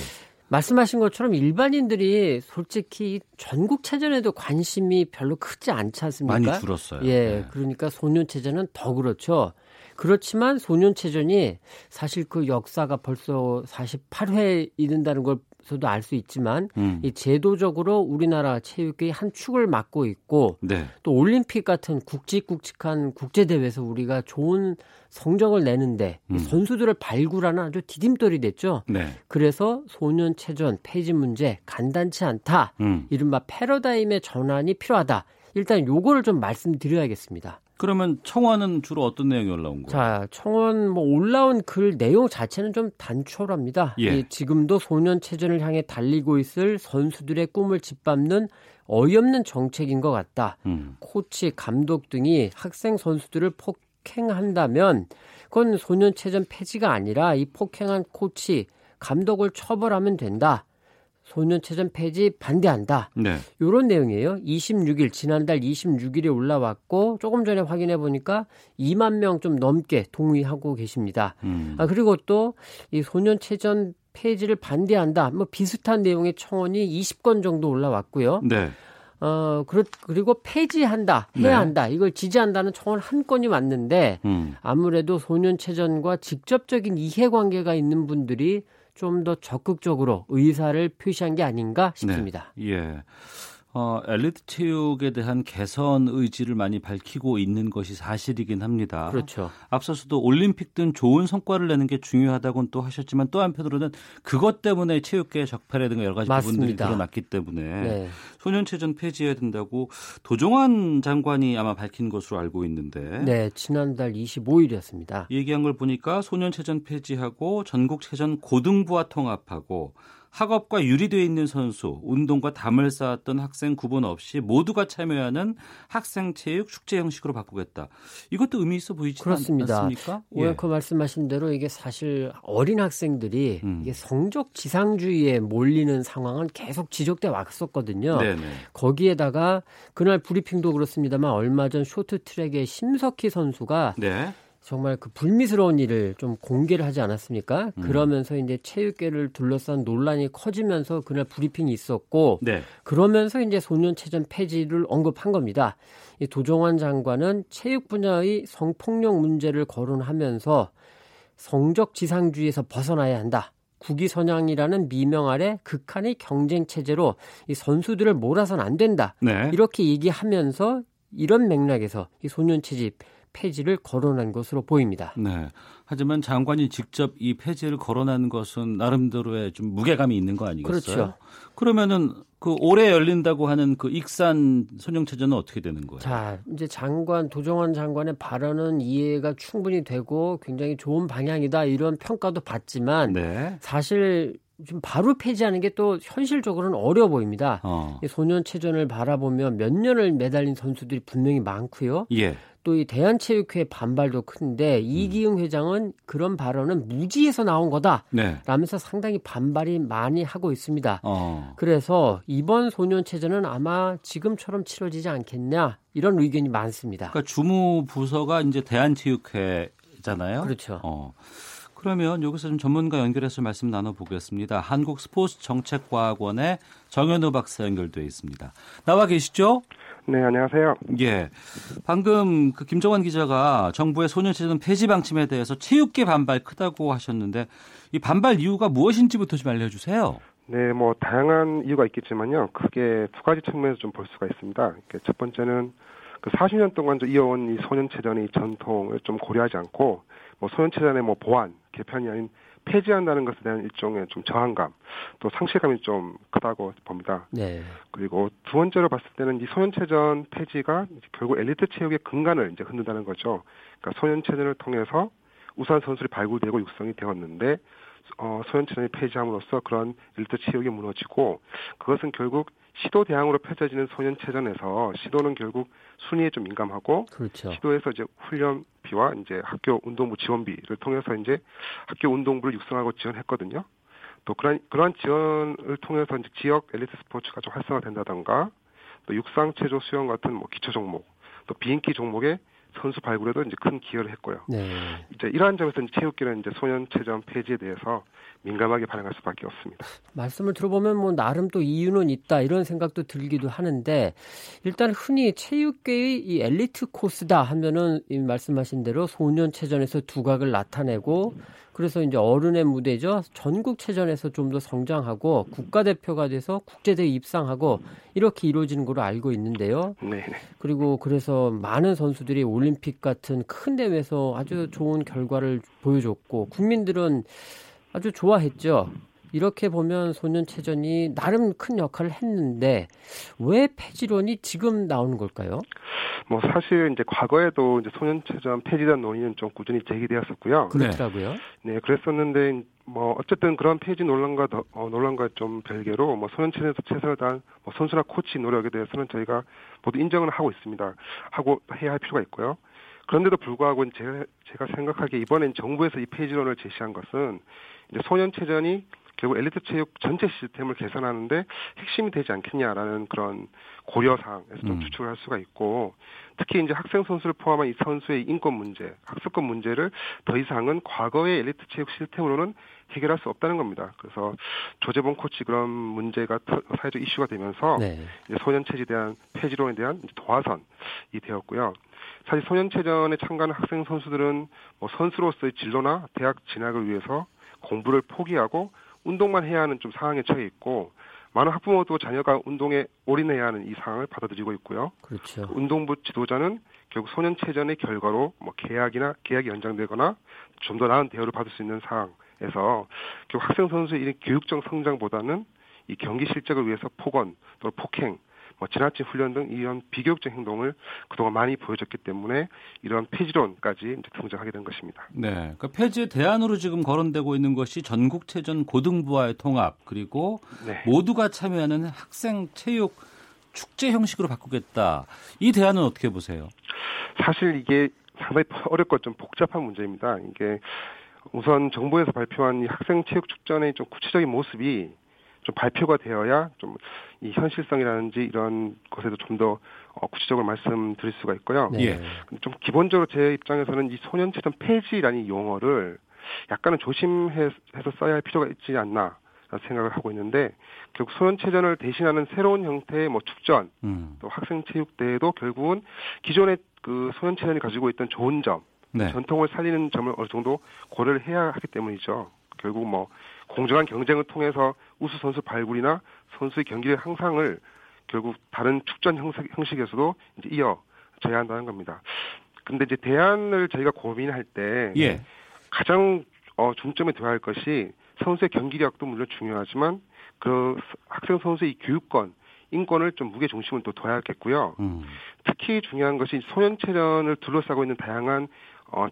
말씀하신 것처럼 일반인들이 솔직히 전국체전에도 관심이 별로 크지 않지 않습니까? 많이 줄었어요. 예, 그러니까 소년체전은 더 그렇죠. 그렇지만 소년체전이 사실 그 역사가 벌써 48회에 이른다는 걸 저도 알 수 있지만 이 제도적으로 우리나라 체육계의 한 축을 맡고 있고 또 올림픽 같은 굵직굵직한 국제대회에서 우리가 좋은 성적을 내는데 선수들을 발굴하는 아주 디딤돌이 됐죠. 그래서 소년체전 폐지 문제 간단치 않다. 이른바 패러다임의 전환이 필요하다. 일단 요거를 좀 말씀드려야겠습니다. 그러면 청원은 주로 어떤 내용이 올라온 거예요? 자, 청원 올라온 글 내용 자체는 좀 단촐합니다. 예. 지금도 소년체전을 향해 달리고 있을 선수들의 꿈을 짓밟는 어이없는 정책인 것 같다. 코치, 감독 등이 학생 선수들을 폭행한다면 그건 소년체전 폐지가 아니라 이 폭행한 코치, 감독을 처벌하면 된다. 소년체전 폐지 반대한다. 이런 내용이에요. 26일 지난달 26일에 올라왔고 조금 전에 확인해 보니까 2만 명 좀 넘게 동의하고 계십니다. 아, 그리고 또 이 소년체전 폐지를 반대한다. 뭐 비슷한 내용의 청원이 20건 정도 올라왔고요. 그리고 폐지한다, 해야 한다, 이걸 지지한다는 청원 한 건이 왔는데 아무래도 소년체전과 직접적인 이해관계가 있는 분들이 좀 더 적극적으로 의사를 표시한 게 아닌가 싶습니다. 예. 엘리트 체육에 대한 개선 의지를 많이 밝히고 있는 것이 사실이긴 합니다. 그렇죠. 앞서서도 올림픽 등 좋은 성과를 내는 게 중요하다고는 또 하셨지만 또 한편으로는 그것 때문에 체육계의 적폐라든가 여러 가지 부분들이 드러났기 때문에 소년체전 폐지해야 된다고 도종환 장관이 아마 밝힌 것으로 알고 있는데 지난달 25일이었습니다. 얘기한 걸 보니까 소년체전 폐지하고 전국체전 고등부와 통합하고 학업과 유리되어 있는 선수, 운동과 담을 쌓았던 학생 구분 없이 모두가 참여하는 학생체육 축제 형식으로 바꾸겠다. 이것도 의미 있어 보이지 않습니까? 오앵커 말씀하신 대로 이게 사실 어린 학생들이 이게 성적 지상주의에 몰리는 상황은 계속 지적돼 왔었거든요. 거기에다가 그날 브리핑도 그렇습니다만 얼마 전 쇼트트랙의 심석희 선수가 정말 그 불미스러운 일을 좀 공개를 하지 않았습니까? 그러면서 이제 체육계를 둘러싼 논란이 커지면서 그날 브리핑이 있었고 그러면서 이제 소년체전 폐지를 언급한 겁니다. 이 도종환 장관은 체육 분야의 성폭력 문제를 거론하면서 성적 지상주의에서 벗어나야 한다. 국위선양이라는 미명 아래 극한의 경쟁 체제로 이 선수들을 몰아선 안 된다. 이렇게 얘기하면서 이런 맥락에서 이 소년체전 폐지를 거론한 것으로 보입니다. 하지만 장관이 직접 이 폐지를 거론한 것은 나름대로의 좀 무게감이 있는 거 아니겠어요? 그렇죠. 그러면은 그 올해 열린다고 하는 그 익산 소년체전은 어떻게 되는 거예요? 자, 이제 도종환 장관의 발언은 이해가 충분히 되고 굉장히 좋은 방향이다 이런 평가도 받지만 사실 좀 바로 폐지하는 게 또 현실적으로는 어려워 보입니다. 소년체전을 바라보면 몇 년을 매달린 선수들이 분명히 많고요. 또 이 대한체육회 반발도 큰데 이기흥 회장은 그런 발언은 무지에서 나온 거다 라면서 상당히 반발이 많이 하고 있습니다. 그래서 이번 소년체전은 아마 지금처럼 치러지지 않겠냐 이런 의견이 많습니다. 그러니까 주무 부서가 이제 대한체육회잖아요. 그렇죠. 그러면 여기서 좀 전문가 연결해서 말씀 나눠보겠습니다. 한국스포츠정책과학원의 정연우 박사 연결되어 있습니다. 나와 계시죠? 네, 안녕하세요. 예, 방금 그 김정은 기자가 정부의 소년체전 폐지 방침에 대해서 체육계 반발 크다고 하셨는데 이 반발 이유가 무엇인지부터 좀 알려주세요. 네, 뭐 다양한 이유가 있겠지만요. 크게 두 가지 측면에서 좀 볼 수가 있습니다. 첫 번째는 그 40년 동안 이어온 이 소년체전의 전통을 좀 고려하지 않고 뭐 소년체전의 뭐 보완, 개편이 아닌 폐지한다는 것에 대한 일종의 좀 저항감, 또 상실감이 좀 크다고 봅니다. 네. 그리고 두 번째로 봤을 때는 이 소년체전 폐지가 결국 엘리트 체육의 근간을 이제 흔든다는 거죠. 그러니까 소년체전을 통해서 우수한 선수들이 발굴되고 육성이 되었는데 소년체전이 폐지함으로써 그런 엘리트 체육이 무너지고, 그것은 결국 시도 대항으로 펼쳐지는 소년체전에서 시도는 결국 순위에 좀 민감하고, 그렇죠. 시도에서 이제 훈련비와 이제 학교 운동부 지원비를 통해서 이제 학교 운동부를 육성하고 지원했거든요. 또 그런 지원을 통해서 이제 지역 엘리트 스포츠가 좀 활성화된다던가, 또 육상, 체조, 수영 같은 뭐 기초 종목, 또 비인기 종목의 선수 발굴에도 이제 큰 기여를 했고요. 네. 이제 이러한 점에서 이제 체육계는 이제 소년체전 폐지에 대해서 민감하게 반응할 수밖에 없습니다. 말씀을 들어보면 뭐 나름 또 이유는 있다 이런 생각도 들기도 하는데, 일단 흔히 체육계의 이 엘리트 코스다 하면은 말씀하신 대로 소년체전에서 두각을 나타내고, 그래서 이제 어른의 무대죠. 전국체전에서 좀 더 성장하고 국가대표가 돼서 국제대회 입상하고 이렇게 이루어지는 걸로 알고 있는데요. 네. 그리고 그래서 많은 선수들이 올림픽 같은 큰 대회에서 아주 좋은 결과를 보여줬고 국민들은 아주 좋아했죠. 이렇게 보면 소년체전이 나름 큰 역할을 했는데 왜 폐지론이 지금 나오는 걸까요? 뭐 사실 이제 과거에도 이제 소년체전 폐지단 논의는 좀 꾸준히 제기되었었고요. 그렇더라고요. 네, 그랬었는데 뭐 어쨌든 그런 폐지 논란과 논란과 좀 별개로 뭐 소년체전에서 최선을 다한 뭐 선수나 코치 노력에 대해서는 저희가 모두 인정을 하고 있습니다. 하고 해야 할 필요가 있고요. 그런데도 불구하고 제가 생각하기에 이번엔 정부에서 이 폐지론을 제시한 것은 이제 소년체전이 결국 엘리트 체육 전체 시스템을 개선하는데 핵심이 되지 않겠냐라는 그런 고려사항에서 좀 추측을 할 수가 있고, 특히 이제 학생 선수를 포함한 이 선수의 인권 문제, 학습권 문제를 더 이상은 과거의 엘리트 체육 시스템으로는 해결할 수 없다는 겁니다. 그래서 조재범 코치 그런 문제가 사회적 이슈가 되면서 네. 이제 소년체전에 대한 폐지론에 대한 도화선이 되었고요. 사실 소년체전에 참가하는 학생 선수들은 뭐 선수로서의 진로나 대학 진학을 위해서 공부를 포기하고 운동만 해야 하는 좀 상황에 처해 있고, 많은 학부모도 자녀가 운동에 올인해야 하는 이 상황을 받아들이고 있고요. 그렇죠. 운동부 지도자는 결국 소년체전의 결과로 뭐 계약이 연장되거나 좀 더 나은 대우를 받을 수 있는 상황에서 결국 학생 선수의 이런 교육적 성장보다는 이 경기 실적을 위해서 폭언 또는 폭행, 뭐 지나친 훈련 등 이런 비교육적 행동을 그동안 많이 보여줬기 때문에 이런 폐지론까지 이제 등장하게 된 것입니다. 네, 그러니까 폐지의 대안으로 지금 거론되고 있는 것이 전국체전 고등부와의 통합, 그리고 네. 모두가 참여하는 학생 체육 축제 형식으로 바꾸겠다. 이 대안은 어떻게 보세요? 사실 이게 상당히 어렵고 좀 복잡한 문제입니다. 이게 우선 정부에서 발표한 이 학생 체육 축전의 좀 구체적인 모습이 좀 발표가 되어야 좀 이 현실성이라든지 이런 것에도 좀 더 구체적으로 말씀드릴 수가 있고요. 네. 좀 기본적으로 제 입장에서는 이 소년체전 폐지라는 용어를 약간은 조심해서 써야 할 필요가 있지 않나 생각을 하고 있는데, 결국 소년체전을 대신하는 새로운 형태의 뭐 축전, 또 학생체육대회도 결국은 기존의 그 소년체전이 가지고 있던 좋은 점, 네. 전통을 살리는 점을 어느 정도 고려를 해야 하기 때문이죠. 결국 뭐 공정한 경쟁을 통해서 우수 선수 발굴이나 선수의 경기력 향상을 결국 다른 축전 형식에서도 이제 이어져야 한다는 겁니다. 그런데 이제 대안을 저희가 고민할 때 예. 가장 중점에 둬야 할 것이 선수의 경기력도 물론 중요하지만 그 학생 선수의 교육권, 인권을 좀 무게중심을 또 둬야겠고요. 특히 중요한 것이 소년체전을 둘러싸고 있는 다양한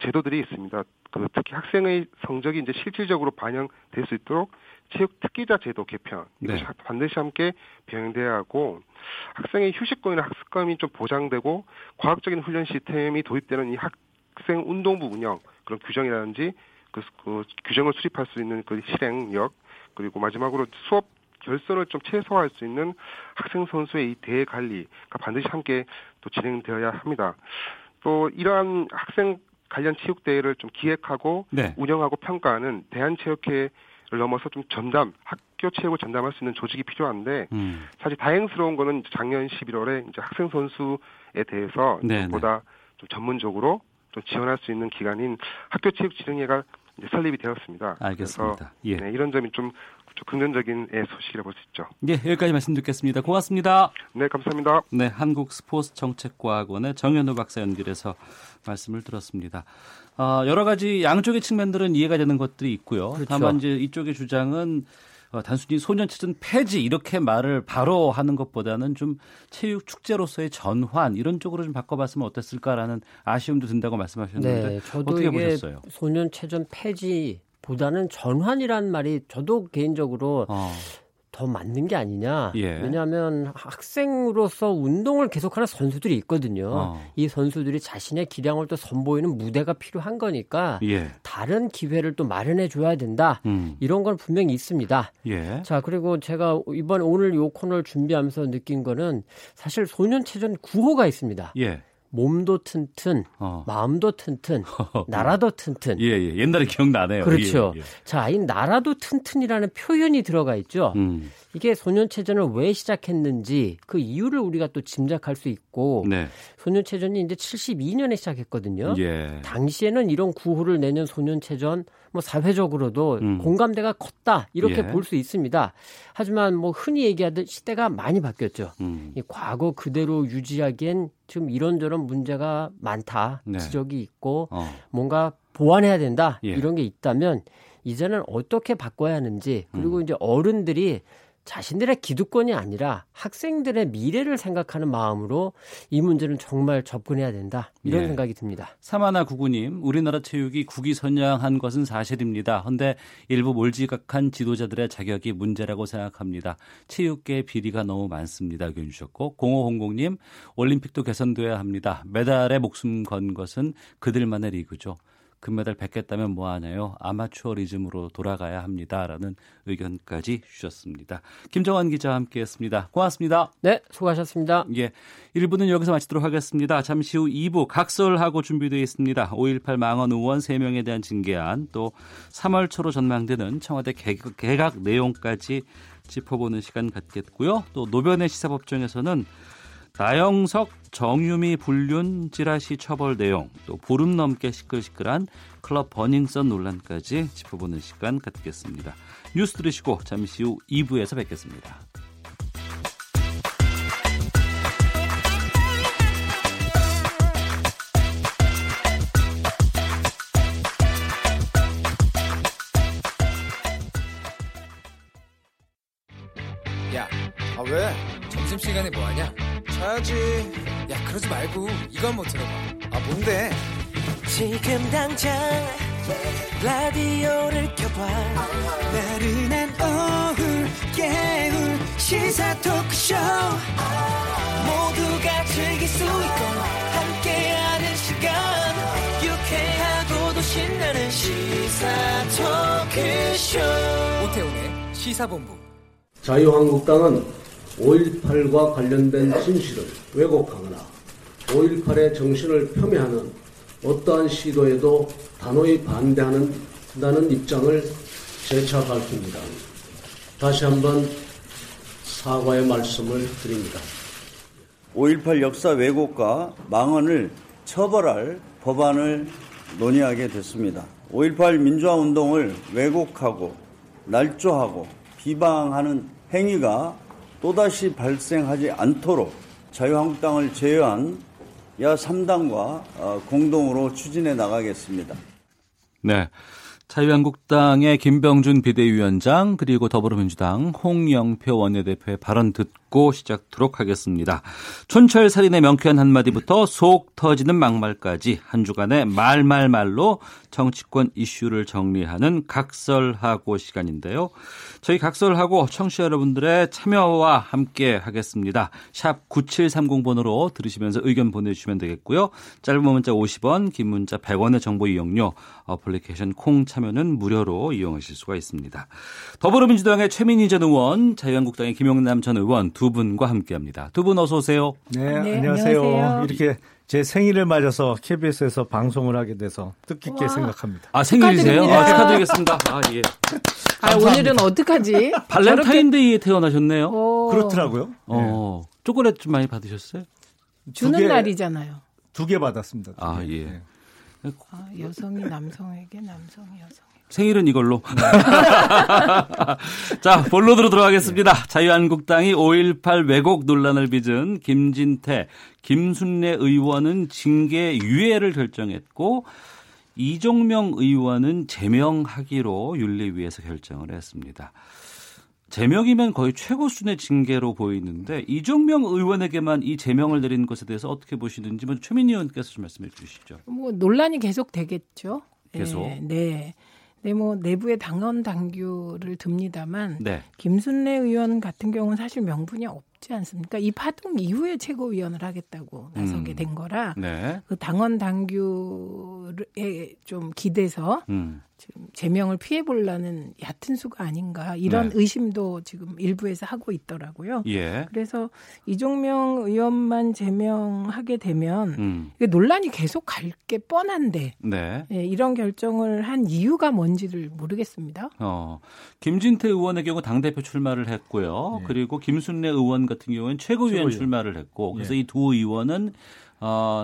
제도들이 있습니다. 그 특히 학생의 성적이 이제 실질적으로 반영될 수 있도록 체육 특기자 제도 개편, 네. 이것이 반드시 함께 병행돼야 하고, 학생의 휴식권이나 학습감이 좀 보장되고 과학적인 훈련 시스템이 도입되는 이 학생 운동부 운영, 그런 규정이라든지 그 규정을 수립할 수 있는 그 실행력, 그리고 마지막으로 수업 결손을 좀 최소화할 수 있는 학생 선수의 이 대회 관리가 반드시 함께 또 진행되어야 합니다. 또 이러한 학생 관련 체육대회를 좀 기획하고 네. 운영하고 평가하는 대한체육회를 넘어서 좀 전담, 학교 체육을 전담할 수 있는 조직이 필요한데, 사실 다행스러운 거는 작년 11월에 이제 학생 선수에 대해서 네, 보다 좀 전문적으로 좀 지원할 수 있는 기관인 학교체육진흥회가 이제 설립이 되었습니다. 알겠습니다. 예. 네, 이런 점이 좀 긍정적인 소식이라고 볼 수 있죠. 네, 예, 여기까지 말씀드리겠습니다. 고맙습니다. 네, 감사합니다. 네, 한국스포츠정책과학원의 정연우 박사 연결해서 말씀을 들었습니다. 여러 가지 양쪽의 측면들은 이해가 되는 것들이 있고요. 그렇죠. 다만 이제 이쪽의 주장은 단순히 소년체전 폐지 이렇게 말을 바로 하는 것보다는 좀 체육 축제로서의 전환 이런 쪽으로 좀 바꿔봤으면 어땠을까라는 아쉬움도 든다고 말씀하셨는데 네, 저도 어떻게 이게 보셨어요? 소년체전 폐지보다는 전환이란 말이 저도 개인적으로 더 맞는 게 아니냐. 예. 왜냐하면 학생으로서 운동을 계속하는 선수들이 있거든요. 이 선수들이 자신의 기량을 또 선보이는 무대가 필요한 거니까 예. 다른 기회를 또 마련해줘야 된다. 이런 건 분명히 있습니다. 예. 자, 그리고 제가 이번 오늘 이 코너를 준비하면서 느낀 거는 사실 소년체전 구호가 있습니다. 예. 몸도 튼튼, 마음도 튼튼, 나라도 튼튼. 예, 예. 옛날에 기억나네요. 그렇죠. 예, 예. 자, 이 나라도 튼튼이라는 표현이 들어가 있죠. 이게 소년체전을 왜 시작했는지 그 이유를 우리가 또 짐작할 수 있고 네. 소년체전이 이제 72년에 시작했거든요. 예. 당시에는 이런 구호를 내는 소년체전 뭐 사회적으로도 공감대가 컸다 이렇게 예. 볼 수 있습니다. 하지만 뭐 흔히 얘기하듯 시대가 많이 바뀌었죠. 이 과거 그대로 유지하기엔 지금 이런저런 문제가 많다 네. 지적이 있고 뭔가 보완해야 된다 예. 이런 게 있다면 이제는 어떻게 바꿔야 하는지 그리고 이제 어른들이 자신들의 기득권이 아니라 학생들의 미래를 생각하는 마음으로 이 문제는 정말 접근해야 된다. 이런 예. 생각이 듭니다. 3199님, 우리나라 체육이 국위선양한 것은 사실입니다. 헌데 일부 몰지각한 지도자들의 자격이 문제라고 생각합니다. 체육계의 비리가 너무 많습니다. 의견 주셨고 0500님, 올림픽도 개선돼야 합니다. 메달에 목숨 건 것은 그들만의 리그죠. 금메달 뺏겠다면 뭐하나요? 아마추어리즘으로 돌아가야 합니다라는 의견까지 주셨습니다. 김정환 기자와 함께했습니다. 고맙습니다. 네, 수고하셨습니다. 예, 1부는 여기서 마치도록 하겠습니다. 잠시 후 2부 각설하고 준비되어 있습니다. 5.18 망언 의원 3명에 대한 징계안 또 3월 초로 전망되는 청와대 개각 내용까지 짚어보는 시간 갖겠고요. 또 노변의 시사법정에서는 나영석, 정유미 불륜 찌라시 처벌 내용, 또 보름 넘게 시끌시끌한 클럽 버닝썬 논란까지 짚어보는 시간 갖겠습니다. 뉴스 들으시고 잠시 후 2부에서 뵙겠습니다. 야, 아 왜? 점심시간에 뭐하냐? 자야지. 야, 그러지 말고 이거 한번 들어봐. 아, 뭔데? 지금 당장 라디오를 켜봐. 나른한 오후 깨울 시사 토크쇼. 모두가 즐길 수 있고 함께하는 시간. 유쾌하고도 신나는 시사 토크쇼. 오태훈의 시사본부. 자유한국당은 5.18과 관련된 진실을 왜곡하거나 5.18의 정신을 폄훼하는 어떠한 시도에도 단호히 반대한다는 입장을 재차 밝힙니다. 다시 한번 사과의 말씀을 드립니다. 5.18 역사 왜곡과 망언을 처벌할 법안을 논의하게 됐습니다. 5.18 민주화운동을 왜곡하고 날조하고 비방하는 행위가 또다시 발생하지 않도록 자유한국당을 제외한 야 3당과 공동으로 추진해 나가겠습니다. 네, 자유한국당의 김병준 비대위원장 그리고 더불어민주당 홍영표 원내대표의 발언 듣고 시작하도록 하겠습니다. 촌철살인의 명쾌한 한마디부터 속 터지는 막말까지 한 주간의 말말말로 정치권 이슈를 정리하는 각설하고 시간인데요. 저희 각설하고 청취자 여러분들의 참여와 함께 하겠습니다. 샵 9730번으로 들으시면서 의견 보내주시면 되겠고요. 짧은 문자 50원, 긴 문자 100원의 정보 이용료, 어플리케이션 콩 참여는 무료로 이용하실 수가 있습니다. 더불어민주당의 최민희 전 의원, 자유한국당의 김용남 전 의원 두 분과 함께합니다. 두 분 어서 오세요. 네, 네 안녕하세요. 이렇게 제 생일을 맞아서 KBS에서 방송을 하게 돼서 뜻깊게 생각합니다. 아, 생일이세요? 아, 축하드리겠습니다. 아, 예. 아, 오늘은 어떡하지? 발렌타인데이에 태어나셨네요. 오. 그렇더라고요. 네. 초콜릿 좀 많이 받으셨어요? 주는 날이잖아요. 2개 받았습니다. 2개. 아, 예. 네. 아, 여성이 남성에게, 남성이 여성. 생일은 이걸로. 자, 본론으로 들어가겠습니다. 자유한국당이 5.18 왜곡 논란을 빚은 김진태, 김순례 의원은 징계 유예를 결정했고 이종명 의원은 제명하기로 윤리위에서 결정을 했습니다. 제명이면 거의 최고 수준의 징계로 보이는데 이종명 의원에게만 이 제명을 내리는 것에 대해서 어떻게 보시는지 먼저 최민희 의원께서 좀 말씀해 주시죠. 뭐 논란이 계속 되겠죠. 계속. 네. 네, 뭐 내부의 당원 당규를 듭니다만 네. 김순례 의원 같은 경우는 사실 명분이 없지 않습니까? 이 파동 이후에 최고위원을 하겠다고 나서게 된 거라 네. 그 당원 당규에 좀 기대서 지금 제명을 피해보려는 얕은 수가 아닌가 이런 네. 의심도 지금 일부에서 하고 있더라고요. 예. 그래서 이종명 의원만 제명하게 되면 이게 논란이 계속 갈 게 뻔한데 네. 예, 이런 결정을 한 이유가 뭔지를 모르겠습니다. 김진태 의원의 경우 당대표 출마를 했고요. 네. 그리고 김순례 의원 같은 경우는 최고위원 출마를 했고 그래서 네. 이 두 의원은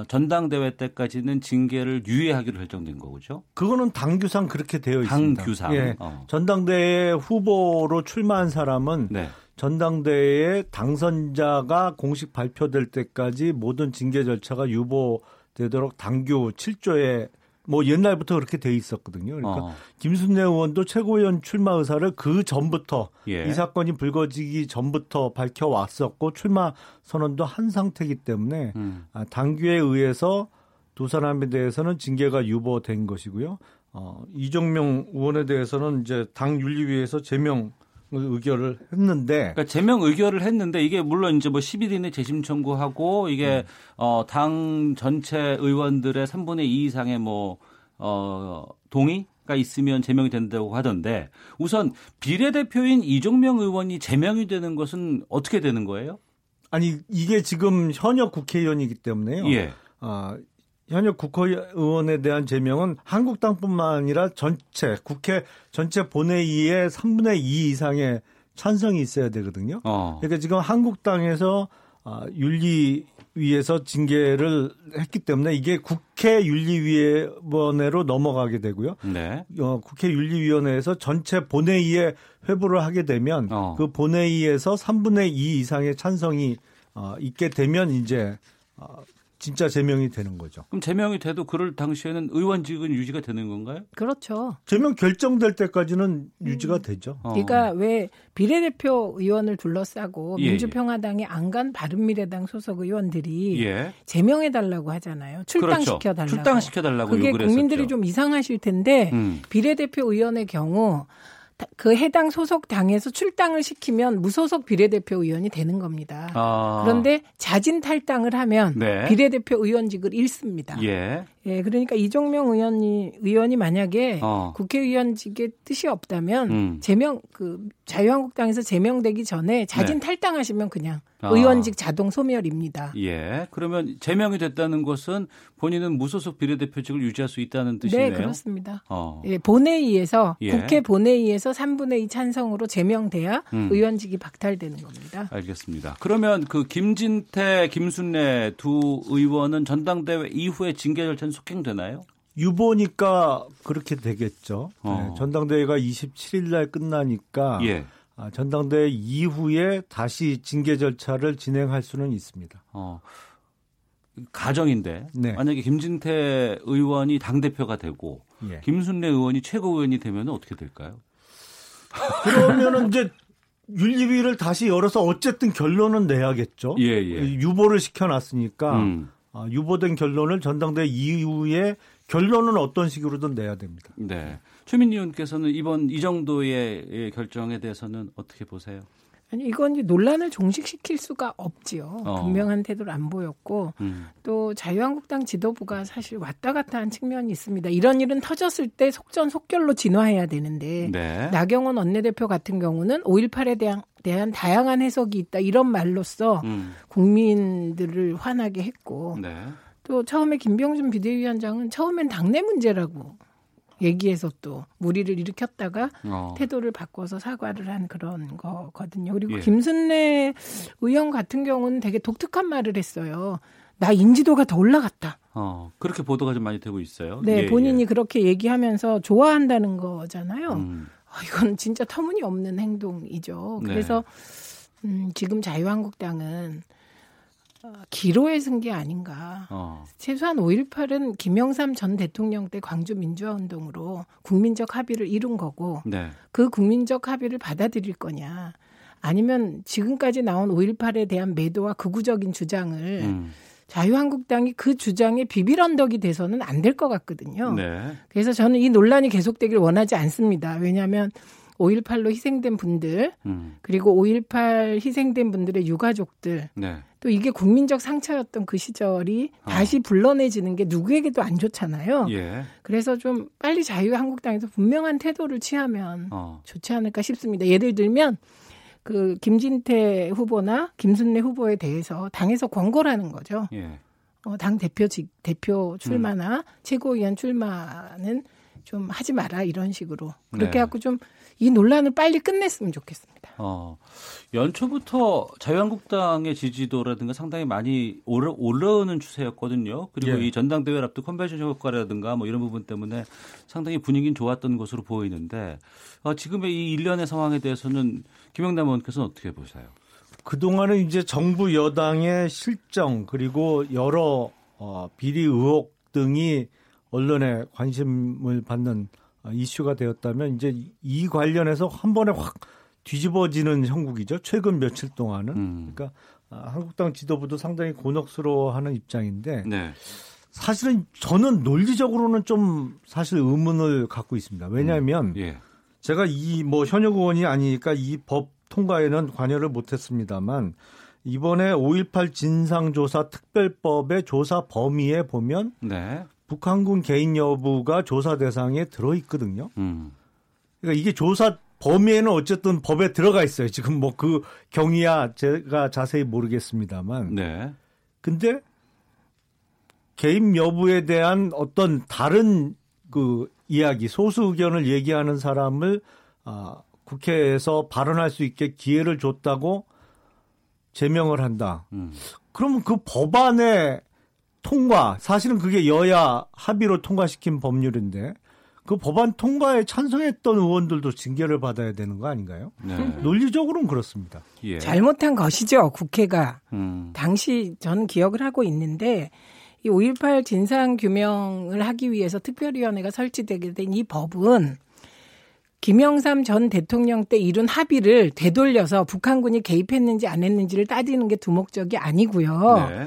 전당대회 때까지는 징계를 유예하기로 결정된 거죠. 그거는 당규상 그렇게 되어 있습니다. 당규상. 예. 전당대회 후보로 출마한 사람은 네. 전당대회에 당선자가 공식 발표될 때까지 모든 징계 절차가 유보되도록 당규 7조에 뭐 옛날부터 그렇게 돼 있었거든요. 그러니까 김순례 의원도 최고위원 출마 의사를 그 전부터 예. 이 사건이 불거지기 전부터 밝혀왔었고 출마 선언도 한 상태이기 때문에 당규에 의해서 두 사람에 대해서는 징계가 유보된 것이고요. 이종명 의원에 대해서는 이제 당 윤리위에서 제명 의결을 했는데, 그러니까 제명 의결을 했는데 이게 물론 이제 뭐 10일 이내 재심 청구하고 이게 당 전체 의원들의 3분의 2 이상의 뭐 동의가 있으면 제명이 된다고 하던데 우선 비례대표인 이종명 의원이 제명이 되는 것은 어떻게 되는 거예요? 아니 이게 지금 현역 국회의원이기 때문에요. 예. 현역 국회의원에 대한 제명은 한국당뿐만 아니라 전체 국회 전체 본회의의 3분의 2 이상의 찬성이 있어야 되거든요. 그러니까 지금 한국당에서 윤리위에서 징계를 했기 때문에 이게 국회 윤리위원회로 넘어가게 되고요. 네. 국회 윤리위원회에서 전체 본회의에 회부를 하게 되면 그 본회의에서 3분의 2 이상의 찬성이 있게 되면 이제 진짜 제명이 되는 거죠. 그럼 제명이 돼도 그럴 당시에는 의원직은 유지가 되는 건가요? 그렇죠. 제명 결정될 때까지는 유지가 되죠. 그러니까 왜 비례대표 의원을 둘러싸고 예, 민주평화당에 안 간 바른미래당 소속 의원들이 예. 제명해달라고 하잖아요. 출당시켜달라고. 그렇죠. 출당시켜달라고 그게 요구를 국민들이 했었죠. 좀 이상하실 텐데 비례대표 의원의 경우 그 해당 소속 당에서 출당을 시키면 무소속 비례대표 의원이 되는 겁니다. 그런데 자진 탈당을 하면 네. 비례대표 의원직을 잃습니다. 예. 예, 그러니까 이종명 의원이 만약에 국회의원직에 뜻이 없다면 제명 그 자유한국당에서 제명되기 전에 자진 네. 탈당하시면 그냥 의원직 자동 소멸입니다. 예, 그러면 제명이 됐다는 것은 본인은 무소속 비례대표직을 유지할 수 있다는 뜻이네요. 네, 그렇습니다. 예, 본회의에서 예. 국회 본회의에서 3분의 2 찬성으로 제명돼야 의원직이 박탈되는 겁니다. 알겠습니다. 그러면 그 김진태, 김순례 두 의원은 전당대회 이후에 징계 절차는 속행되나요? 유보니까 그렇게 되겠죠. 네, 전당대회가 27일 날 끝나니까 예. 전당대회 이후에 다시 징계 절차를 진행할 수는 있습니다. 가정인데 네. 만약에 김진태 의원이 당대표가 되고 예. 김순례 의원이 최고위원이 되면 어떻게 될까요? 그러면 이제 윤리위를 다시 열어서 어쨌든 결론은 내야겠죠. 예, 예. 유보를 시켜놨으니까 유보된 결론을 전당대회 이후에 결론은 어떤 식으로든 내야 됩니다. 네, 최민희 의원께서는 이번 이 정도의 결정에 대해서는 어떻게 보세요? 아니 이건 논란을 종식시킬 수가 없지요. 분명한 태도를 안 보였고 또 자유한국당 지도부가 사실 왔다 갔다 한 측면이 있습니다. 이런 일은 터졌을 때 속전속결로 진화해야 되는데 네. 나경원 원내대표 같은 경우는 5.18에 대한 다양한 해석이 있다 이런 말로써 국민들을 화나게 했고 네. 또 처음에 김병준 비대위원장은 처음엔 당내 문제라고 얘기해서 또 무리를 일으켰다가 태도를 바꿔서 사과를 한 그런 거거든요. 그리고 예. 김순례 의원 같은 경우는 되게 독특한 말을 했어요. 나 인지도가 더 올라갔다. 그렇게 보도가 좀 많이 되고 있어요. 네, 예, 본인이 예. 그렇게 얘기하면서 좋아한다는 거잖아요. 이건 진짜 터무니없는 행동이죠. 그래서 네. 지금 자유한국당은 기로에 선 게 아닌가. 최소한 5.18은 김영삼 전 대통령 때 광주 민주화운동으로 국민적 합의를 이룬 거고 네. 그 국민적 합의를 받아들일 거냐. 아니면 지금까지 나온 5.18에 대한 매도와 극우적인 주장을 자유한국당이 그 주장에 비빌언덕이 돼서는 안 될 것 같거든요. 네. 그래서 저는 이 논란이 계속되길 원하지 않습니다. 왜냐하면 5.18로 희생된 분들 그리고 5.18 희생된 분들의 유가족들 네. 또 이게 국민적 상처였던 그 시절이 다시 불러내지는 게 누구에게도 안 좋잖아요. 예. 그래서 좀 빨리 자유한국당에서 분명한 태도를 취하면 좋지 않을까 싶습니다. 예를 들면 그 김진태 후보나 김순례 후보에 대해서 당에서 권고를 하는 거죠. 예. 당 대표 출마나 최고위원 출마는 좀 하지 마라 이런 식으로 그렇게 네. 하고 좀 이 논란을 빨리 끝냈으면 좋겠습니다. 연초부터 자유한국당의 지지도라든가 상당히 많이 올라오는 추세였거든요. 그리고 예. 이 전당대회를 앞두고 컨벤션 효과라든가 뭐 이런 부분 때문에 상당히 분위기는 좋았던 것으로 보이는데 지금의 이 일련의 상황에 대해서는 김영남 의원께서는 어떻게 보세요? 그동안은 이제 정부 여당의 실정 그리고 여러 비리 의혹 등이 언론에 관심을 받는 이슈가 되었다면 이제 이 관련해서 한 번에 확 뒤집어지는 형국이죠. 최근 며칠 동안은. 그러니까 한국당 지도부도 상당히 곤혹스러워하는 입장인데 네. 사실은 저는 논리적으로는 좀 사실 의문을 갖고 있습니다. 왜냐하면 예. 제가 이 뭐 현역 의원이 아니니까 이 법 통과에는 관여를 못했습니다만 이번에 5.18 진상조사 특별법의 조사 범위에 보면 네. 북한군 개인 여부가 조사 대상에 들어있거든요. 그러니까 이게 조사 범위에는 어쨌든 법에 들어가 있어요. 지금 뭐 그 경위야 제가 자세히 모르겠습니다만. 네. 근데 개입 여부에 대한 어떤 다른 그 이야기, 소수 의견을 얘기하는 사람을 국회에서 발언할 수 있게 기회를 줬다고 제명을 한다. 그러면 그 법안에 통과, 사실은 그게 여야 합의로 통과시킨 법률인데 그 법안 통과에 찬성했던 의원들도 징계를 받아야 되는 거 아닌가요? 네. 논리적으로는 그렇습니다. 예. 잘못한 것이죠, 국회가. 당시 저는 기억을 하고 있는데 이 5.18 진상규명을 하기 위해서 특별위원회가 설치되게 된 이 법은 김영삼 전 대통령 때 이룬 합의를 되돌려서 북한군이 개입했는지 안 했는지를 따지는 게 두목적이 아니고요. 네.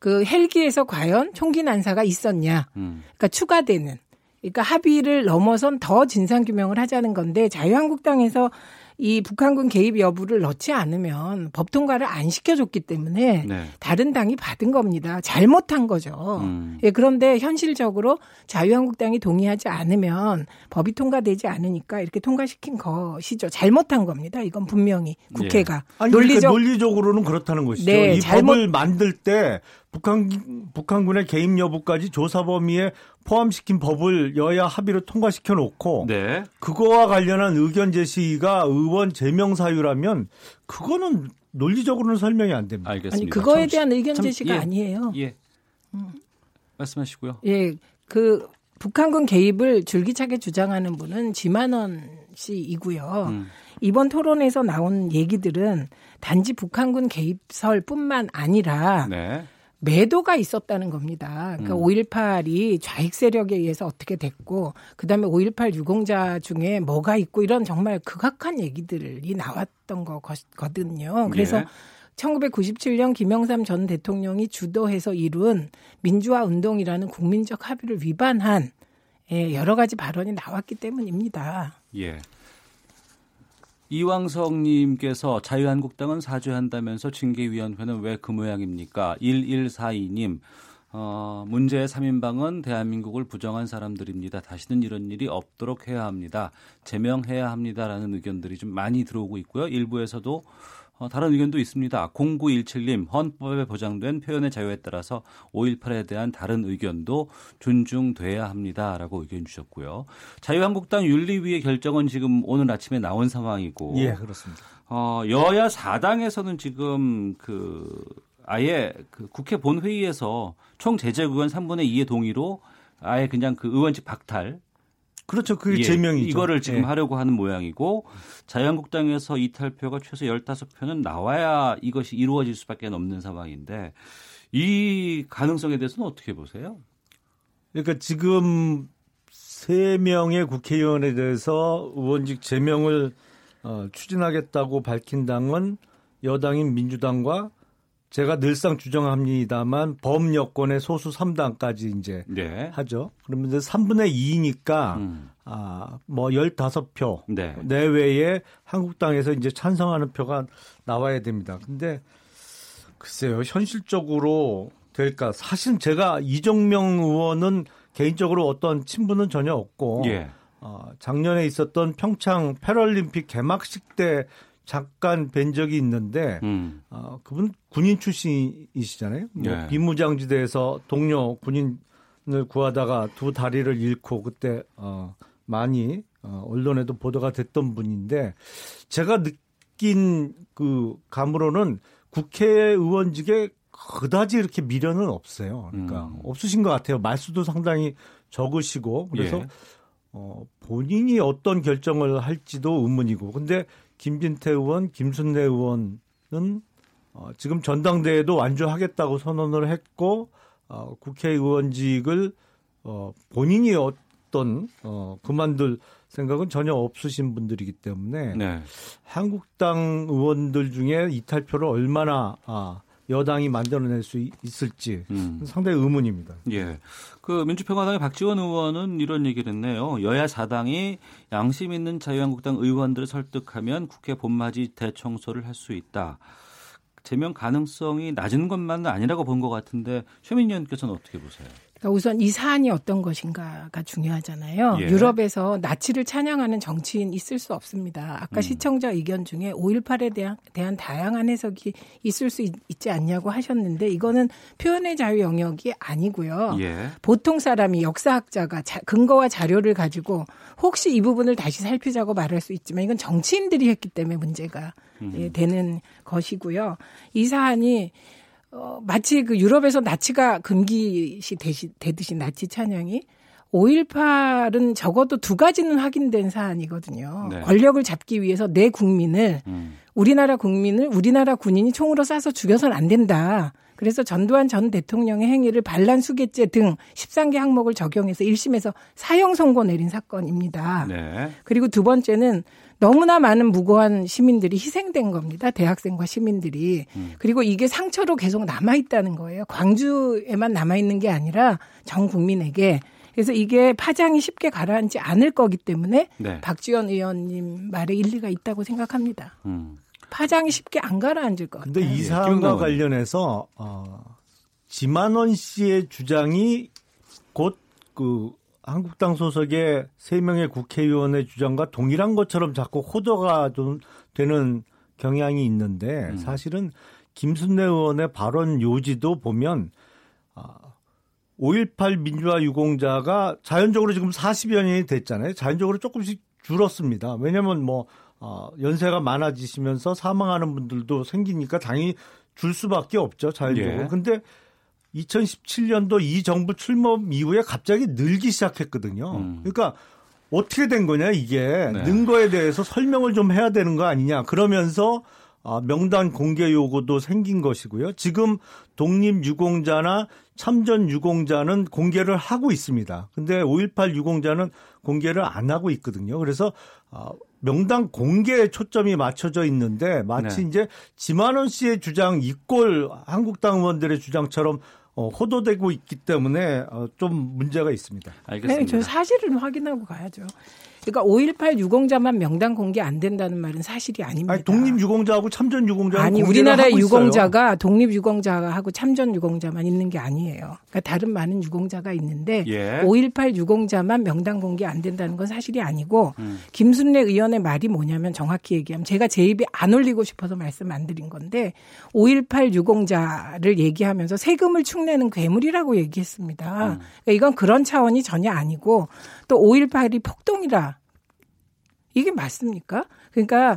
그 헬기에서 과연 총기 난사가 있었냐. 그러니까 추가되는. 그러니까 합의를 넘어선 더 진상규명을 하자는 건데 자유한국당에서 이 북한군 개입 여부를 넣지 않으면 법 통과를 안 시켜줬기 때문에 네. 다른 당이 받은 겁니다. 잘못한 거죠. 예, 그런데 현실적으로 자유한국당이 동의하지 않으면 법이 통과되지 않으니까 이렇게 통과시킨 것이죠. 잘못한 겁니다. 이건 분명히 국회가. 예. 아니, 그러니까 논리적으로는 그렇다는 것이죠. 네, 이 법을 만들 때 북한군의 개입 여부까지 조사 범위에 포함시킨 법을 여야 합의로 통과시켜 놓고 네. 그거와 관련한 의견 제시가 의원 제명 사유라면 그거는 논리적으로는 설명이 안 됩니다. 알겠습니다. 아니 그거에 대한 의견 제시가 예, 아니에요. 예. 말씀하시고요. 예. 그 북한군 개입을 줄기차게 주장하는 분은 지만원 씨이고요. 이번 토론에서 나온 얘기들은 단지 북한군 개입설뿐만 아니라 네. 매도가 있었다는 겁니다. 그러니까 5.18이 좌익 세력에 의해서 어떻게 됐고 그다음에 5.18 유공자 중에 뭐가 있고 이런 정말 극악한 얘기들이 나왔던 거거든요. 그래서 예. 1997년 김영삼 전 대통령이 주도해서 이룬 민주화운동이라는 국민적 합의를 위반한 여러 가지 발언이 나왔기 때문입니다. 예. 이왕성님께서 자유한국당은 사죄한다면서 징계위원회는 왜 그 모양입니까? 1142님, 문제의 3인방은 대한민국을 부정한 사람들입니다. 다시는 이런 일이 없도록 해야 합니다. 제명해야 합니다라는 의견들이 좀 많이 들어오고 있고요. 일부에서도 다른 의견도 있습니다. 0917님, 헌법에 보장된 표현의 자유에 따라서 5.18에 대한 다른 의견도 존중돼야 합니다라고 의견 주셨고요. 자유한국당 윤리위의 결정은 지금 오늘 아침에 나온 상황이고. 예, 그렇습니다. 여야 4당에서는 지금 그 아예 그 국회 본회의에서 총 제재구간 3분의 2의 동의로 아예 그냥 그 의원직 박탈. 그렇죠. 그게 예, 제명이죠. 이거를 지금 예. 하려고 하는 모양이고 자유한국당에서 이탈표가 최소 15표는 나와야 이것이 이루어질 수밖에 없는 상황인데 이 가능성에 대해서는 어떻게 보세요? 그러니까 지금 3명의 국회의원에 대해서 의원직 제명을 추진하겠다고 밝힌 당은 여당인 민주당과 제가 늘상 주장합니다만 범여권의 소수 3당까지 이제 네. 하죠. 그러면 이제 3분의 2니까 뭐 15표 네. 내외에 한국당에서 이제 찬성하는 표가 나와야 됩니다. 근데 글쎄요, 현실적으로 될까? 사실 제가 이종명 의원은 개인적으로 어떤 친분은 전혀 없고 예. 작년에 있었던 평창 패럴림픽 개막식 때 잠깐 뵌 적이 있는데 그분 군인 출신이시잖아요. 뭐 예. 비무장지대에서 동료 군인을 구하다가 두 다리를 잃고 그때 많이 언론에도 보도가 됐던 분인데 제가 느낀 그 감으로는 국회의원직에 그다지 이렇게 미련은 없어요. 그러니까 없으신 것 같아요. 말수도 상당히 적으시고 그래서 예. 본인이 어떤 결정을 할지도 의문이고 근데 김진태 의원, 김순례 의원은 지금 전당대회도 완주하겠다고 선언을 했고 국회의원직을 본인이 어떤 그만둘 생각은 전혀 없으신 분들이기 때문에 네. 한국당 의원들 중에 이탈표를 얼마나 여당이 만들어낼 수 있을지 상당히 의문입니다. 예, 그 민주평화당의 박지원 의원은 이런 얘기를 했네요. 여야 4당이 양심 있는 자유한국당 의원들을 설득하면 국회 본맞이 대청소를 할 수 있다. 제명 가능성이 낮은 것만은 아니라고 본 것 같은데 최민희 의원께서는 어떻게 보세요? 우선 이 사안이 어떤 것인가가 중요하잖아요. 예. 유럽에서 나치를 찬양하는 정치인 있을 수 없습니다. 아까 시청자 의견 중에 5.18에 대한 다양한 해석이 있을 수 있지 않냐고 하셨는데 이거는 표현의 자유 영역이 아니고요. 예. 보통 사람이 역사학자가 근거와 자료를 가지고 혹시 이 부분을 다시 살피자고 말할 수 있지만 이건 정치인들이 했기 때문에 문제가 되는 것이고요. 이 사안이 마치 그 유럽에서 나치가 금기시 되듯이 나치 찬양이 5.18은 적어도 두 가지는 확인된 사안이거든요. 네. 권력을 잡기 위해서 내 국민을 우리나라 국민을 우리나라 군인이 총으로 쏴서 죽여서는 안 된다. 그래서 전두환 전 대통령의 행위를 반란 수괴죄 등 13개 항목을 적용해서 1심에서 사형 선고 내린 사건입니다. 네. 그리고 두 번째는 너무나 많은 무고한 시민들이 희생된 겁니다. 대학생과 시민들이. 그리고 이게 상처로 계속 남아있다는 거예요. 광주에만 남아있는 게 아니라 전 국민에게. 그래서 이게 파장이 쉽게 가라앉지 않을 거기 때문에 네. 박지원 의원님 말에 일리가 있다고 생각합니다. 파장이 쉽게 안 가라앉을 것 같아요. 그런데 이 사안과 관련해서 지만원 씨의 주장이 곧 그 한국당 소속의 3명의 국회의원의 주장과 동일한 것처럼 자꾸 호도가 좀 되는 경향이 있는데 사실은 김순례 의원의 발언 요지도 보면 5.18 민주화 유공자가 자연적으로 지금 40여 년이 됐잖아요. 자연적으로 조금씩 줄었습니다. 왜냐하면 뭐 연세가 많아지시면서 사망하는 분들도 생기니까 당연히 줄 수밖에 없죠. 자연적으로. 그런데 예. 2017년도 이 정부 출범 이후에 갑자기 늘기 시작했거든요. 그러니까 어떻게 된 거냐 이게. 네. 는 거에 대해서 설명을 좀 해야 되는 거 아니냐. 그러면서 명단 공개 요구도 생긴 것이고요. 지금 독립유공자나 참전유공자는 공개를 하고 있습니다. 그런데 5.18 유공자는 공개를 안 하고 있거든요. 그래서 명단 공개에 초점이 맞춰져 있는데 마치 네. 이제 지만원 씨의 주장 이꼴 한국당 의원들의 주장처럼 호도되고 있기 때문에 좀 문제가 있습니다. 알겠습니다. 네, 저 사실은 확인하고 가야죠. 그러니까 5.18 유공자만 명단 공개 안 된다는 말은 사실이 아닙니다. 아니, 독립유공자하고 참전유공자하고 아니 우리나라의 유공자가 독립유공자하고 참전유공자만 있는 게 아니에요. 그러니까 다른 많은 유공자가 있는데 예. 5.18 유공자만 명단 공개 안 된다는 건 사실이 아니고 김순례 의원의 말이 뭐냐면 정확히 얘기하면 제가 제 입에 안 올리고 싶어서 말씀 안 드린 건데 5.18 유공자를 얘기하면서 세금을 축내는 괴물이라고 얘기했습니다. 그러니까 이건 그런 차원이 전혀 아니고 또 5.18이 폭동이라 이게 맞습니까? 그러니까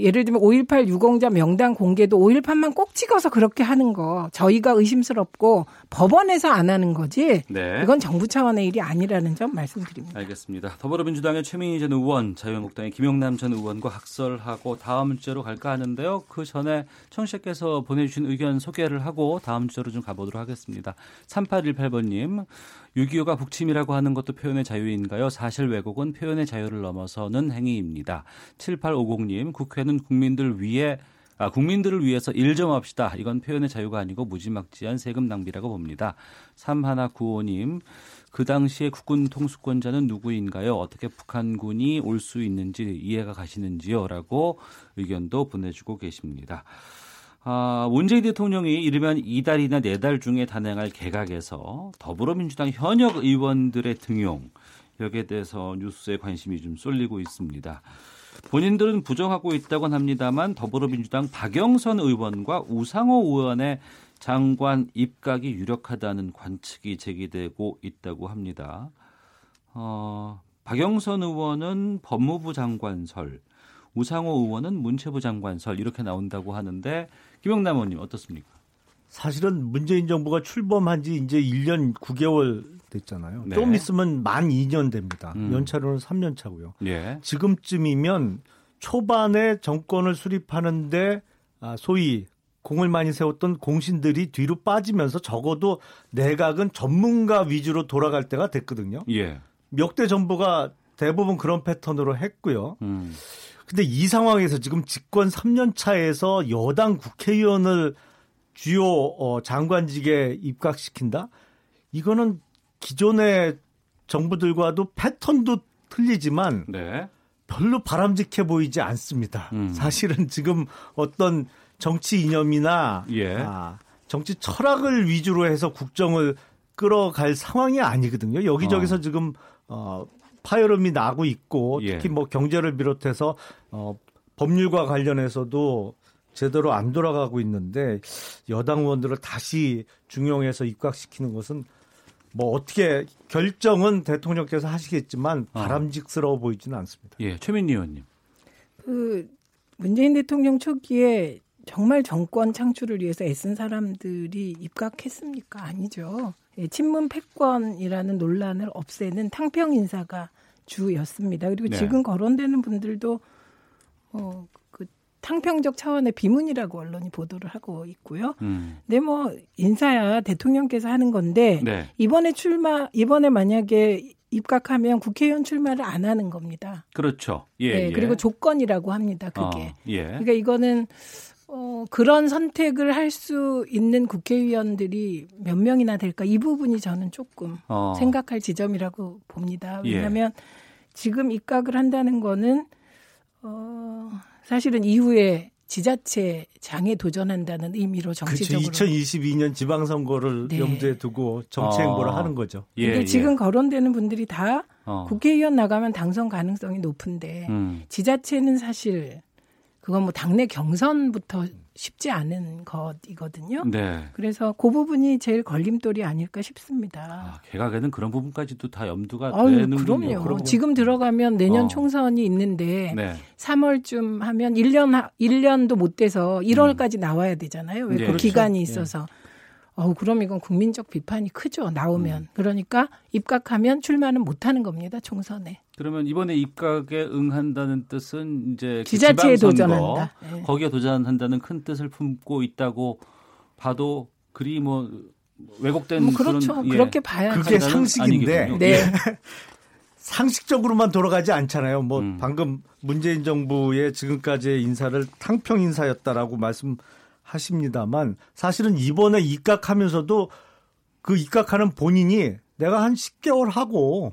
예를 들면 5.18 유공자 명단 공개도 5.18만 꼭 찍어서 그렇게 하는 거 저희가 의심스럽고 법원에서 안 하는 거지. 네. 이건 정부 차원의 일이 아니라는 점 말씀드립니다. 알겠습니다. 더불어민주당의 최민희 전 의원, 자유한국당의 김용남 전 의원과 학설하고 다음 주제로 갈까 하는데요. 그 전에 청취자께서 보내주신 의견 소개를 하고 다음 주제로 좀 가보도록 하겠습니다. 3818번님. 6.25가 북침이라고 하는 것도 표현의 자유인가요? 사실 왜곡은 표현의 자유를 넘어서는 행위입니다. 7850님, 국회는 국민들을 위해서 일 좀 합시다. 이건 표현의 자유가 아니고 무지막지한 세금 낭비라고 봅니다. 3195님, 그 당시에 국군 통수권자는 누구인가요? 어떻게 북한군이 올 수 있는지 이해가 가시는지요? 라고 의견도 보내주고 계십니다. 문재인 대통령이 이르면 이달이나 네달 중에 단행할 개각에서 더불어민주당 현역 의원들의 등용, 여기에 대해서 뉴스에 관심이 좀 쏠리고 있습니다. 본인들은 부정하고 있다곤 합니다만 더불어민주당 박영선 의원과 우상호 의원의 장관 입각이 유력하다는 관측이 제기되고 있다고 합니다. 박영선 의원은 법무부 장관설, 우상호 의원은 문체부 장관설 이렇게 나온다고 하는데 김영남 의원님 어떻습니까? 사실은 문재인 정부가 출범한 지 이제 1년 9개월 됐잖아요. 네. 좀 있으면 만 2년 됩니다. 연차로는 3년 차고요. 예. 지금쯤이면 초반에 정권을 수립하는데 소위 공을 많이 세웠던 공신들이 뒤로 빠지면서 적어도 내각은 전문가 위주로 돌아갈 때가 됐거든요. 예. 몇 대 정부가 대부분 그런 패턴으로 했고요. 근데 이 상황에서 지금 집권 3년 차에서 여당 국회의원을 주요 장관직에 입각시킨다? 이거는 기존의 정부들과도 패턴도 틀리지만 네. 별로 바람직해 보이지 않습니다. 사실은 지금 어떤 정치 이념이나 예. 정치 철학을 위주로 해서 국정을 끌어갈 상황이 아니거든요. 여기저기서 지금 파열음이 나고 있고 특히 뭐 경제를 비롯해서 법률과 관련해서도 제대로 안 돌아가고 있는데 여당 의원들을 다시 중용해서 입각시키는 것은 뭐 어떻게 결정은 대통령께서 하시겠지만 바람직스러워 보이지는 않습니다. 예, 최민희 의원님. 문재인 대통령 초기에 정말 정권 창출을 위해서 애쓴 사람들이 입각했습니까? 아니죠. 예, 친문 패권이라는 논란을 없애는 탕평 인사가 주였습니다. 그리고 네. 지금 거론되는 분들도 그 탕평적 차원의 비문이라고 언론이 보도를 하고 있고요. 근데 뭐 인사야 대통령께서 하는 건데 네. 이번에 만약에 입각하면 국회의원 출마를 안 하는 겁니다. 그렇죠. 예. 그리고 조건이라고 합니다. 그게. 그러니까 이거는. 그런 선택을 할 수 있는 국회의원들이 몇 명이나 될까? 이 부분이 저는 조금 생각할 지점이라고 봅니다. 왜냐하면 지금 입각을 한다는 거는 사실은 이후에 지자체 장에 도전한다는 의미로 정치적으로. 그렇죠. 2022년 지방선거를 염두에 두고 정치 행보를 하는 거죠. 근데 지금 거론되는 분들이 다 국회의원 나가면 당선 가능성이 높은데 지자체는 사실 그건 뭐 당내 경선부터 쉽지 않은 것이거든요. 네. 그래서 그 부분이 제일 걸림돌이 아닐까 싶습니다. 개각에는 그런 부분까지도 다 염두가 되는군요. 그럼요. 지금 들어가면 내년 총선이 있는데 3월쯤 하면 1년도 못 돼서 1월까지 나와야 되잖아요. 왜 그 기간이 있어서. 그럼 이건 국민적 비판이 크죠. 나오면. 그러니까 입각하면 출마는 못하는 겁니다. 총선에. 그러면 이번에 입각에 응한다는 뜻은 이제 지자체에 도전한다. 거기에 도전한다는 큰 뜻을 품고 있다고 봐도 그리 뭐 왜곡된 그렇죠. 그런 그렇게 봐야 그게 상식인데 상식적으로만 돌아가지 않잖아요. 뭐 방금 문재인 정부의 지금까지의 인사를 탕평 인사였다라고 말씀하십니다만 사실은 이번에 입각하면서도 그 입각하는 본인이 내가 한 10개월 하고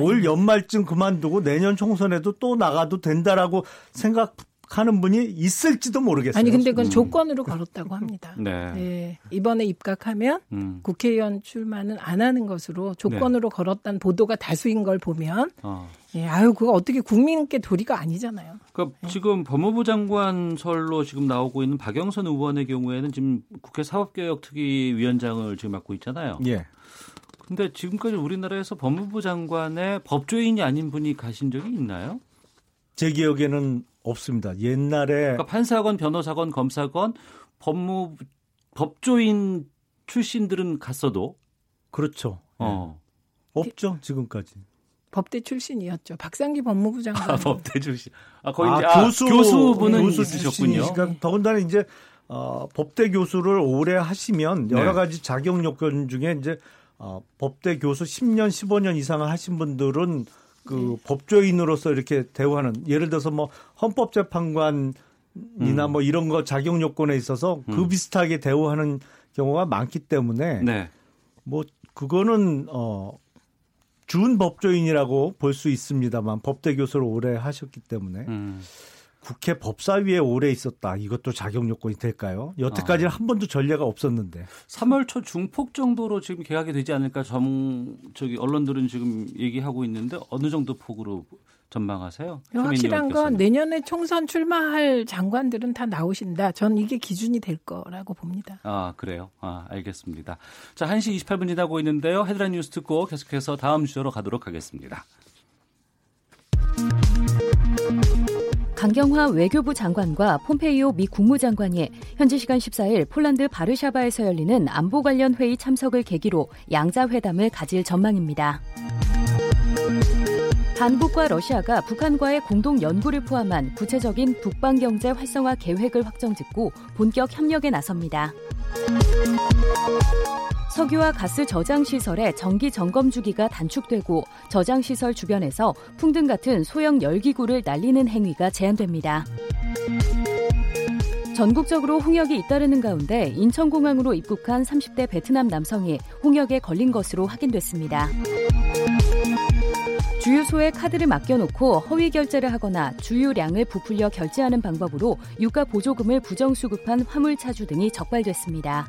올 연말쯤 그만두고 내년 총선에도 또 나가도 된다라고 생각하는 분이 있을지도 모르겠어요. 아니 근데 그건 조건으로 걸었다고 합니다. 이번에 입각하면 국회의원 출마는 안 하는 것으로 조건으로 걸었다는 보도가 다수인 걸 보면 그거 어떻게 국민께 도리가 아니잖아요. 그러니까 지금 법무부 장관설로 지금 나오고 있는 박영선 의원의 경우에는 지금 국회 사법개혁특위위원장을 지금 맡고 있잖아요. 예. 근데 지금까지 우리나라에서 법무부 장관의 법조인이 아닌 분이 가신 적이 있나요? 제 기억에는 없습니다. 옛날에 그러니까 판사건 변호사건 검사건 법조인 출신들은 갔어도 그렇죠. 없죠 지금까지. 법대 출신이었죠. 박상기 법무부 장관. 아, 법대 출신. 아, 거의 이제 교수분은 있으셨군요. 그러니까 더군다나 이제 법대 교수를 오래 하시면 여러 가지 자격 요건 중에 이제 법대 교수 10년, 15년 이상을 하신 분들은 그 법조인으로서 이렇게 대우하는 예를 들어서 뭐 헌법재판관이나 뭐 이런 거 자격 요건에 있어서 그 비슷하게 대우하는 경우가 많기 때문에 뭐 그거는 준 법조인이라고 볼 수 있습니다만 법대 교수를 오래 하셨기 때문에 국회 법사위에 오래 있었다. 이것도 자격 요건이 될까요? 여태까지는 한 번도 전례가 없었는데. 3월 초 중폭 정도로 지금 계약이 되지 않을까 언론들은 지금 얘기하고 있는데 어느 정도 폭으로 전망하세요? 확실한 건 내년에 총선 출마할 장관들은 다 나오신다. 전 이게 기준이 될 거라고 봅니다. 아, 그래요? 아, 알겠습니다. 자, 1시 28분이 나고 있는데요. 헤드라인 뉴스 듣고 계속해서 다음 주제로 가도록 하겠습니다. 강경화 외교부 장관과 폼페이오 미 국무장관이 현지 시간 14일 폴란드 바르샤바에서 열리는 안보 관련 회의 참석을 계기로 양자회담을 가질 전망입니다. 한국과 러시아가 북한과의 공동 연구를 포함한 구체적인 북방 경제 활성화 계획을 확정짓고 본격 협력에 나섭니다. 석유와 가스 저장시설의 정기 점검 주기가 단축되고 저장시설 주변에서 풍등 같은 소형 열기구를 날리는 행위가 제한됩니다. 전국적으로 홍역이 잇따르는 가운데 인천공항으로 입국한 30대 베트남 남성이 홍역에 걸린 것으로 확인됐습니다. 주유소에 카드를 맡겨놓고 허위 결제를 하거나 주유량을 부풀려 결제하는 방법으로 유가 보조금을 부정수급한 화물차주 등이 적발됐습니다.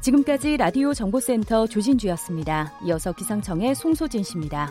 지금까지 라디오 정보센터 조진주였습니다. 이어서 기상청의 송소진 씨입니다.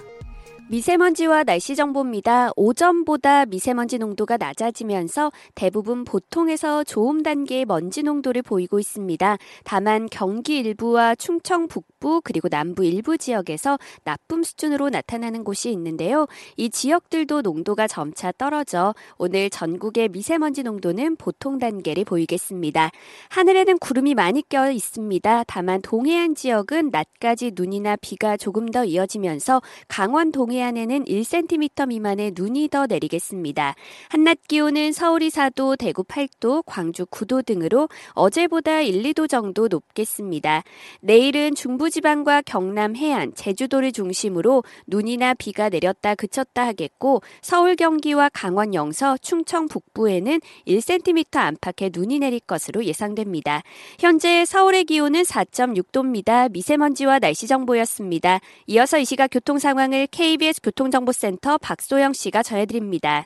미세먼지와 날씨 정보입니다. 오전보다 미세먼지 농도가 낮아지면서 대부분 보통에서 좋음 단계의 먼지 농도를 보이고 있습니다. 다만 경기 일부와 충청 북부 그리고 남부 일부 지역에서 나쁨 수준으로 나타나는 곳이 있는데요. 이 지역들도 농도가 점차 떨어져 오늘 전국의 미세먼지 농도는 보통 단계를 보이겠습니다. 하늘에는 구름이 많이 껴 있습니다. 다만 동해안 지역은 낮까지 눈이나 비가 조금 더 이어지면서 강원 동해 안에는 1cm 미만의 눈이 더 내리겠습니다. 한낮 기온은 서울이 4도, 대구 8도, 광주 9도 등으로 어제보다 1, 2도 정도 높겠습니다. 내일은 중부지방과 경남 해안, 제주도를 중심으로 눈이나 비가 내렸다 그쳤다 하겠고 서울, 경기와 강원 영서, 충청 북부에는 1cm 안팎의 눈이 내릴 것으로 예상됩니다. 현재 서울의 기온은 4.6도입니다. 미세먼지와 날씨 정보였습니다. 이어서 이 시각 교통 상황을 KBS 교통정보센터 박소영 씨가 전해드립니다.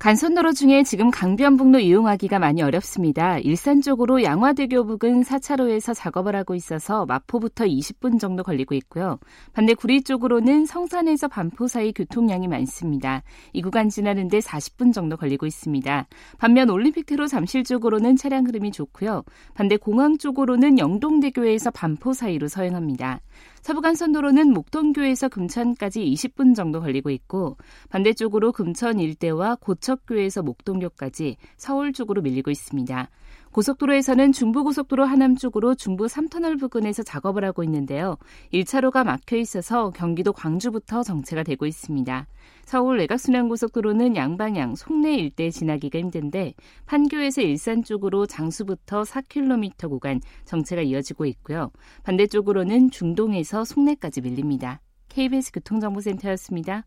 간선도로 중에 지금 강변북로 이용하기가 많이 어렵습니다. 일산 쪽으로 양화대교 부근 4차로에서 작업을 하고 있어서 마포부터 20분 정도 걸리고 있고요. 반대 구리 쪽으로는 성산에서 반포 사이 교통량이 많습니다. 이 구간 지나는데 40분 정도 걸리고 있습니다. 반면 올림픽대로 잠실 쪽으로는 차량 흐름이 좋고요. 반대 공항 쪽으로는 영동대교에서 반포 사이로 서행합니다. 서부간선도로는 목동교에서 금천까지 20분 정도 걸리고 있고 반대쪽으로 금천 일대와 고척교에서 목동교까지 서울 쪽으로 밀리고 있습니다. 고속도로에서는 중부고속도로 하남 쪽으로 중부 3터널 부근에서 작업을 하고 있는데요. 1차로가 막혀 있어서 경기도 광주부터 정체가 되고 있습니다. 서울 외곽순환고속도로는 양방향 송내 일대 지나기가 힘든데 판교에서 일산 쪽으로 장수부터 4km 구간 정체가 이어지고 있고요. 반대쪽으로는 중동에서 송내까지 밀립니다. KBS 교통정보센터였습니다.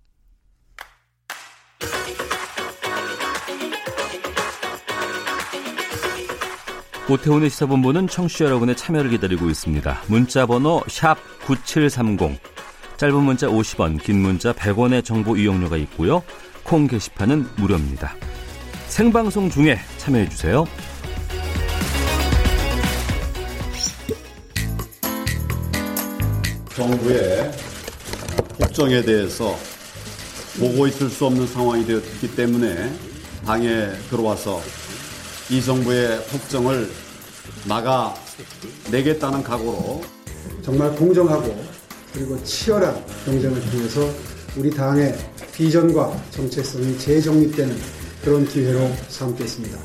오태훈의 시사본부는 청취자 여러분의 참여를 기다리고 있습니다. 문자번호 샵 9730, 짧은 문자 50원, 긴 문자 100원의 정보 이용료가 있고요. 콩 게시판은 무료입니다. 생방송 중에 참여해주세요. 정부의 법정에 대해서 보고 있을 수 없는 상황이 되었기 때문에 당에 들어와서 이 정부의 폭정을 막아내겠다는 각오로 정말 공정하고 그리고 치열한 경쟁을 통해서 우리 당의 비전과 정체성이 재정립되는 그런 기회로 삼겠습니다.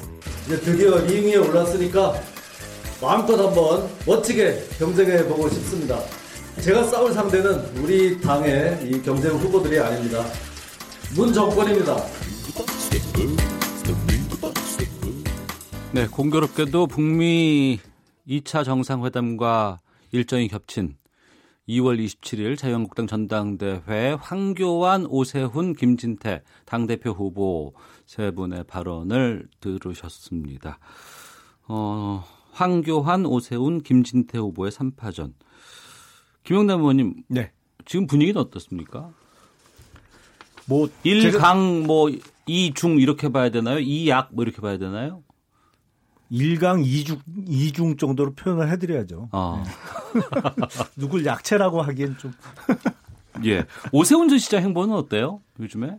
이제 드디어 2위에 올랐으니까 마음껏 한번 멋지게 경쟁해보고 싶습니다. 제가 싸울 상대는 우리 당의 이 경쟁 후보들이 아닙니다. 문 정권입니다. 네, 공교롭게도 북미 2차 정상회담과 일정이 겹친 2월 27일 자유한국당 전당대회 황교안, 오세훈, 김진태 당대표 후보 세 분의 발언을 들으셨습니다. 황교안, 오세훈, 김진태 후보의 3파전. 김영남 의원님, 네. 지금 분위기는 어떻습니까? 뭐 1강, 뭐 2중 이렇게 봐야 되나요? 2약 뭐 이렇게 봐야 되나요? 1강 2중 정도로 표현을 해드려야죠. 네. 누굴 약체라고 하기엔 좀. 예. 오세훈 전 시장 행보는 어때요? 요즘에?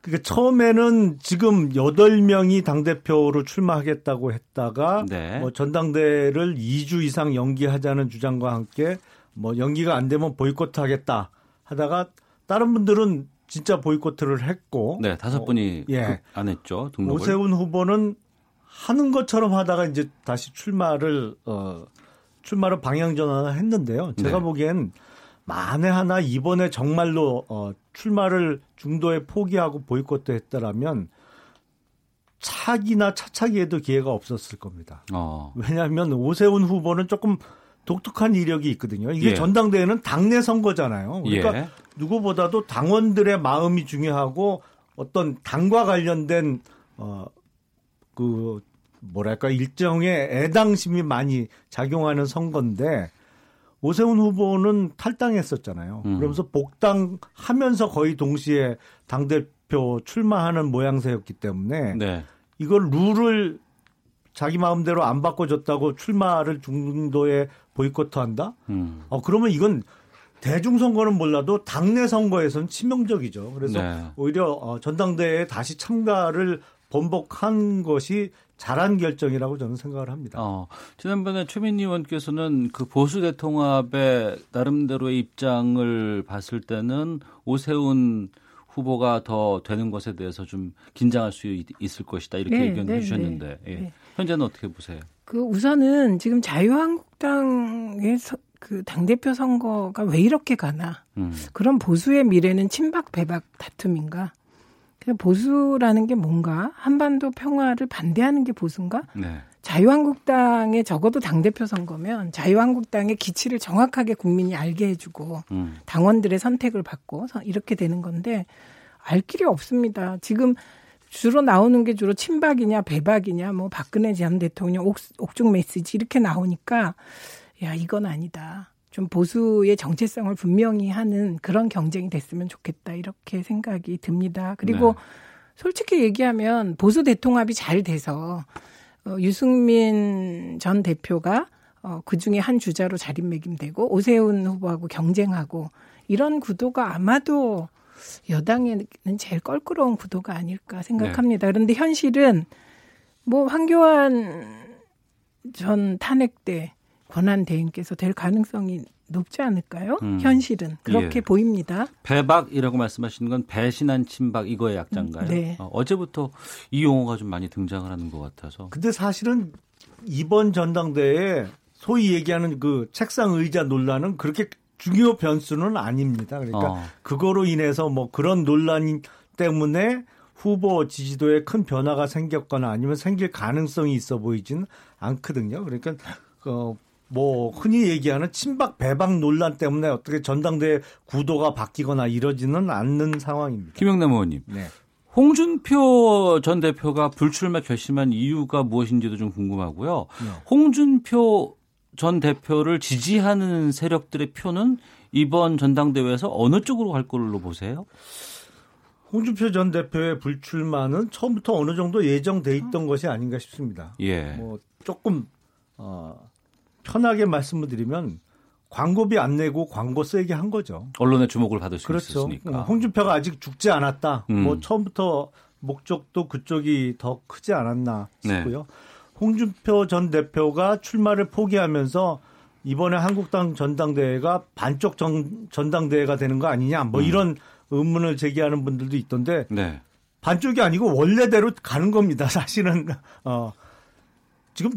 그러니까 처음에는 지금 8명이 당대표로 출마하겠다고 했다가 네. 뭐 전당대회를 2주 이상 연기하자는 주장과 함께 뭐 연기가 안 되면 보이콧하겠다 하다가 다른 분들은 진짜 보이콧을 했고. 네. 5분이 예. 안 했죠. 등록을. 오세훈 후보는 하는 것처럼 하다가 이제 다시 출마를 방향 전환을 했는데요. 제가 네. 보기엔 만에 하나 이번에 정말로 출마를 중도에 포기하고 보이콧도 했더라면 차기나 차차기에도 기회가 없었을 겁니다. 왜냐하면 오세훈 후보는 조금 독특한 이력이 있거든요. 이게 예. 전당대회는 당내 선거잖아요. 그러니까 예. 누구보다도 당원들의 마음이 중요하고 어떤 당과 관련된 일정의 애당심이 많이 작용하는 선거인데 오세훈 후보는 탈당했었잖아요. 그러면서 복당하면서 거의 동시에 당대표 출마하는 모양새였기 때문에 네. 이걸 룰을 자기 마음대로 안 바꿔줬다고 출마를 중도에 보이콧한다? 그러면 이건 대중선거는 몰라도 당내 선거에서는 치명적이죠. 그래서 네. 오히려 전당대회에 다시 참가를 번복한 것이 잘한 결정이라고 저는 생각을 합니다. 지난번에 최민희 의원께서는 그 보수 대통합의 나름대로의 입장을 봤을 때는 오세훈 후보가 더 되는 것에 대해서 좀 긴장할 수 있을 것이다 이렇게 의견을 해주셨는데 네. 예. 현재는 어떻게 보세요? 그 우선은 지금 자유한국당의 그 당대표 선거가 왜 이렇게 가나? 그런 보수의 미래는 친박 배박 다툼인가? 보수라는 게 뭔가? 한반도 평화를 반대하는 게 보수인가? 네. 자유한국당의 적어도 당대표 선거면 자유한국당의 기치를 정확하게 국민이 알게 해주고 당원들의 선택을 받고 이렇게 되는 건데 알 길이 없습니다. 지금 주로 나오는 게 주로 친박이냐 배박이냐 뭐 박근혜 전 대통령 옥중 메시지 이렇게 나오니까 야 이건 아니다. 좀 보수의 정체성을 분명히 하는 그런 경쟁이 됐으면 좋겠다 이렇게 생각이 듭니다. 그리고 네. 솔직히 얘기하면 보수 대통합이 잘 돼서 유승민 전 대표가 그중에 한 주자로 자리매김되고 오세훈 후보하고 경쟁하고 이런 구도가 아마도 여당에는 제일 껄끄러운 구도가 아닐까 생각합니다. 네. 그런데 현실은 뭐 황교안 전 탄핵 때 권한대행께서 될 가능성이 높지 않을까요? 현실은 그렇게 예. 보입니다. 배박이라고 말씀하시는 건 배신한 친박 이거의 약자인가요? 네. 어제부터 이 용어가 좀 많이 등장을 하는 것 같아서. 근데 사실은 이번 전당대회에 소위 얘기하는 그 책상 의자 논란은 그렇게 중요 변수는 아닙니다. 그러니까 그거로 인해서 뭐 그런 논란 때문에 후보 지지도에 큰 변화가 생겼거나 아니면 생길 가능성이 있어 보이진 않거든요. 그러니까 뭐 흔히 얘기하는 친박 배박 논란 때문에 어떻게 전당대회 구도가 바뀌거나 이러지는 않는 상황입니다. 김영남 의원님, 네. 홍준표 전 대표가 불출마 결심한 이유가 무엇인지도 좀 궁금하고요. 네. 홍준표 전 대표를 지지하는 세력들의 표는 이번 전당대회에서 어느 쪽으로 갈 걸로 보세요? 홍준표 전 대표의 불출마는 처음부터 어느 정도 예정돼 있던 것이 아닌가 싶습니다. 예. 뭐 조금 편하게 말씀을 드리면 광고비 안 내고 광고 세게 한 거죠. 언론의 주목을 받을 수 그렇죠. 있었으니까. 홍준표가 아직 죽지 않았다. 뭐 처음부터 목적도 그쪽이 더 크지 않았나 싶고요. 네. 홍준표 전 대표가 출마를 포기하면서 이번에 한국당 전당대회가 반쪽 전당대회가 되는 거 아니냐. 뭐 이런 의문을 제기하는 분들도 있던데 네. 반쪽이 아니고 원래대로 가는 겁니다. 사실은 지금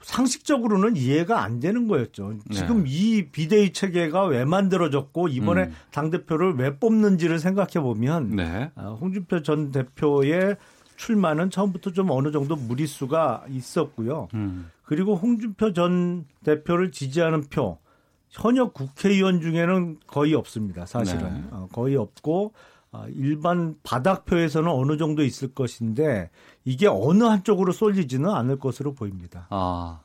상식적으로는 이해가 안 되는 거였죠. 지금 네. 이 비대위 체계가 왜 만들어졌고 이번에 당대표를 왜 뽑는지를 생각해 보면 네. 홍준표 전 대표의 출마는 처음부터 좀 어느 정도 무리수가 있었고요. 그리고 홍준표 전 대표를 지지하는 표, 현역 국회의원 중에는 거의 없습니다. 사실은. 네. 거의 없고 일반 바닥표에서는 어느 정도 있을 것인데 이게 어느 한쪽으로 쏠리지는 않을 것으로 보입니다. 아,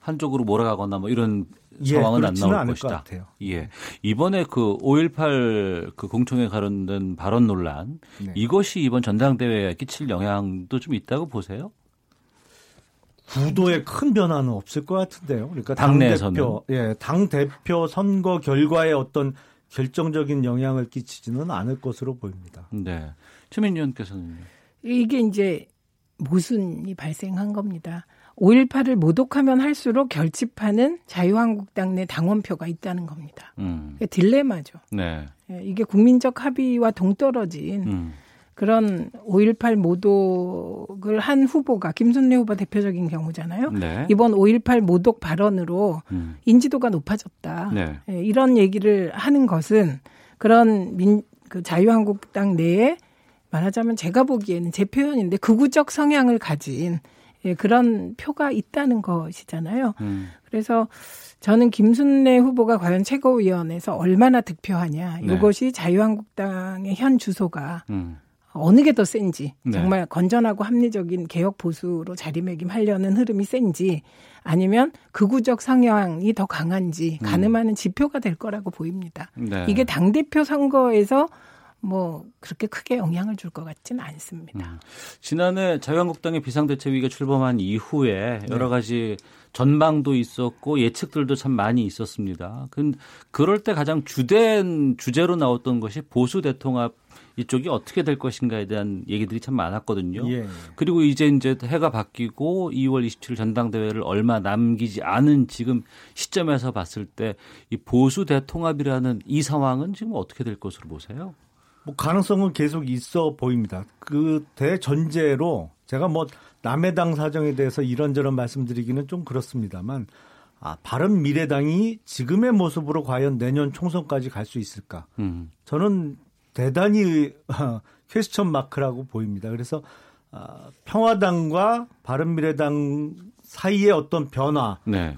한쪽으로 몰아가거나 뭐 이런 상황은 안 나올 것이다. 것 같아요. 예, 이번에 그 5.18 그 공청회 관련된 발언 논란 네. 이것이 이번 전당대회에 끼칠 영향도 좀 있다고 보세요? 구도에 큰 변화는 없을 것 같은데요. 그러니까 당내에서는 당 대표 선거 결과에 어떤 결정적인 영향을 끼치지는 않을 것으로 보입니다. 네, 최민희 의원께서는 이게 이제 모순이 발생한 겁니다. 5.18을 모독하면 할수록 결집하는 자유한국당 내 당원표가 있다는 겁니다. 그게 딜레마죠. 네. 이게 국민적 합의와 동떨어진 그런 5.18 모독을 한 후보가 김순례 후보 대표적인 경우잖아요. 네. 이번 5.18 모독 발언으로 인지도가 높아졌다. 네. 이런 얘기를 하는 것은 그런 그 자유한국당 내에 말하자면 제가 보기에는 제 표현인데 극우적 성향을 가진 예, 그런 표가 있다는 것이잖아요. 그래서 저는 김순례 후보가 과연 최고위원에서 얼마나 득표하냐. 네. 이것이 자유한국당의 현 주소가 어느 게 더 센지 네. 정말 건전하고 합리적인 개혁 보수로 자리매김하려는 흐름이 센지 아니면 극우적 성향이 더 강한지 가늠하는 지표가 될 거라고 보입니다. 네. 이게 당대표 선거에서 뭐 그렇게 크게 영향을 줄 것 같지는 않습니다. 지난해 자유한국당의 비상대책위기가 출범한 이후에 여러 가지 전망도 있었고 예측들도 참 많이 있었습니다. 그럴 때 가장 주된 주제로 나왔던 것이 보수 대통합 이쪽이 어떻게 될 것인가에 대한 얘기들이 참 많았거든요. 예. 그리고 이제 해가 바뀌고 2월 27일 전당대회를 얼마 남기지 않은 지금 시점에서 봤을 때 이 보수 대통합이라는 이 상황은 지금 어떻게 될 것으로 보세요? 뭐 가능성은 계속 있어 보입니다. 그 대전제로 제가 뭐 남의 당 사정에 대해서 이런저런 말씀드리기는 좀 그렇습니다만 바른미래당이 지금의 모습으로 과연 내년 총선까지 갈 수 있을까? 저는 대단히 퀘스천 마크라고 보입니다. 그래서 평화당과 바른미래당 사이에 어떤 변화가 네.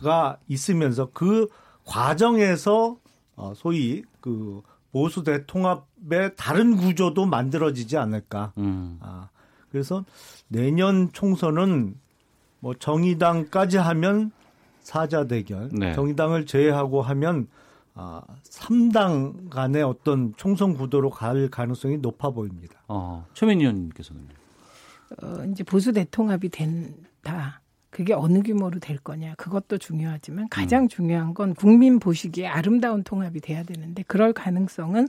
있으면서 그 과정에서 소위 그 보수 대통합의 다른 구조도 만들어지지 않을까. 그래서 내년 총선은 뭐 정의당까지 하면 4자 대결, 네. 정의당을 제외하고 하면 3당 간의 어떤 총선 구도로 갈 가능성이 높아 보입니다. 최민희 의원님께서는 이제 보수 대통합이 된다. 그게 어느 규모로 될 거냐. 그것도 중요하지만 가장 중요한 건 국민 보시기에 아름다운 통합이 돼야 되는데 그럴 가능성은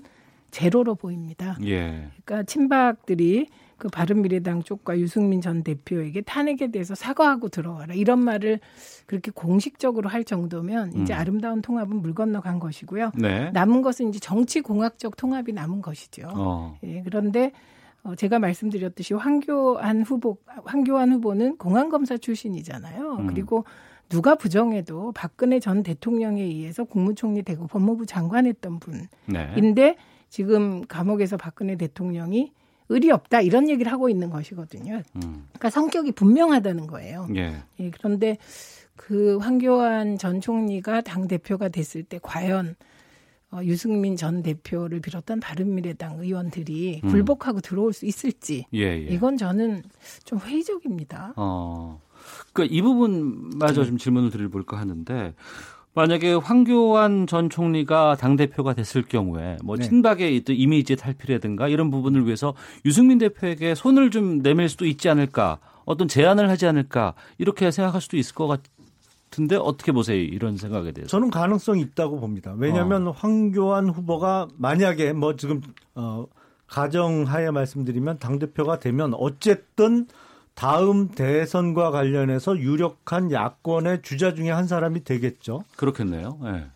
제로로 보입니다. 예. 그러니까 친박들이 그 바른미래당 쪽과 유승민 전 대표에게 탄핵에 대해서 사과하고 들어와라. 이런 말을 그렇게 공식적으로 할 정도면 이제 아름다운 통합은 물 건너간 것이고요. 네. 남은 것은 이제 정치공학적 통합이 남은 것이죠. 예, 그런데 제가 말씀드렸듯이 황교안 후보는 공안검사 출신이잖아요. 그리고 누가 부정해도 박근혜 전 대통령에 의해서 국무총리 되고 법무부 장관했던 분인데 네. 지금 감옥에서 박근혜 대통령이 의리 없다 이런 얘기를 하고 있는 것이거든요. 그러니까 성격이 분명하다는 거예요. 예. 예, 그런데 그 황교안 전 총리가 당대표가 됐을 때 과연 유승민 전 대표를 비롯한 바른미래당 의원들이 굴복하고 들어올 수 있을지 이건 저는 좀 회의적입니다. 그러니까 이 부분마저 좀 질문을 드려볼까 하는데 만약에 황교안 전 총리가 당대표가 됐을 경우에 뭐 친박의 이미지 탈피라든가 이런 부분을 위해서 유승민 대표에게 손을 좀 내밀 수도 있지 않을까 어떤 제안을 하지 않을까 이렇게 생각할 수도 있을 것 같아요. 근데 어떻게 보세요? 이런 생각에 대해서. 저는 가능성이 있다고 봅니다. 왜냐하면 황교안 후보가 만약에 뭐 지금 가정하에 말씀드리면 당대표가 되면 어쨌든 다음 대선과 관련해서 유력한 야권의 주자 중에 한 사람이 되겠죠. 그렇겠네요. 네.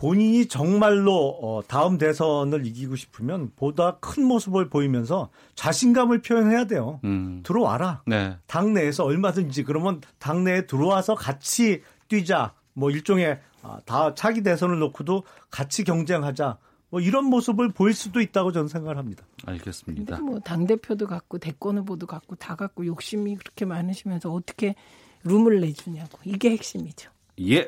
본인이 정말로 다음 대선을 이기고 싶으면 보다 큰 모습을 보이면서 자신감을 표현해야 돼요. 들어와라. 네. 당내에서 얼마든지 그러면 당내에 들어와서 같이 뛰자. 뭐 일종의 다 차기 대선을 놓고도 같이 경쟁하자. 뭐 이런 모습을 보일 수도 있다고 저는 생각을 합니다. 알겠습니다. 근데 뭐 당대표도 갖고 대권 후보도 갖고 다 갖고 욕심이 그렇게 많으시면서 어떻게 룸을 내주냐고. 이게 핵심이죠. 예,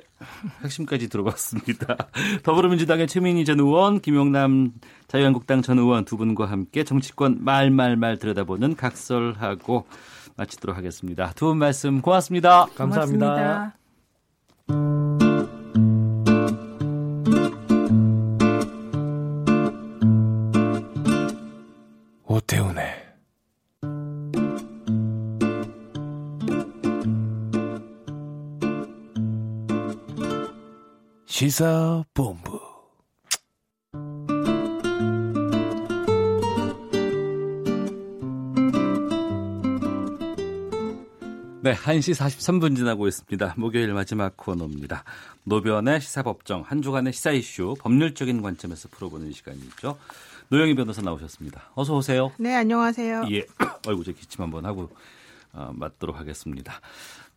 핵심까지 들어봤습니다. 더불어민주당의 최민희 전 의원, 김용남 자유한국당 전 의원 두 분과 함께 정치권 말말말 들여다보는 각설하고 마치도록 하겠습니다. 두 분 말씀 고맙습니다. 감사합니다. 고맙습니다. 오태훈의 시사본부. 네, 1시 43분 지나고 있습니다. 목요일 마지막 코너입니다. 노변의 시사법정, 한 주간의 시사 이슈, 법률적인 관점에서 풀어보는 시간이죠. 노영희 변호사 나오셨습니다. 어서 오세요. 네, 안녕하세요. 예, 아이고 제 기침 한번 하고 맞도록 하겠습니다.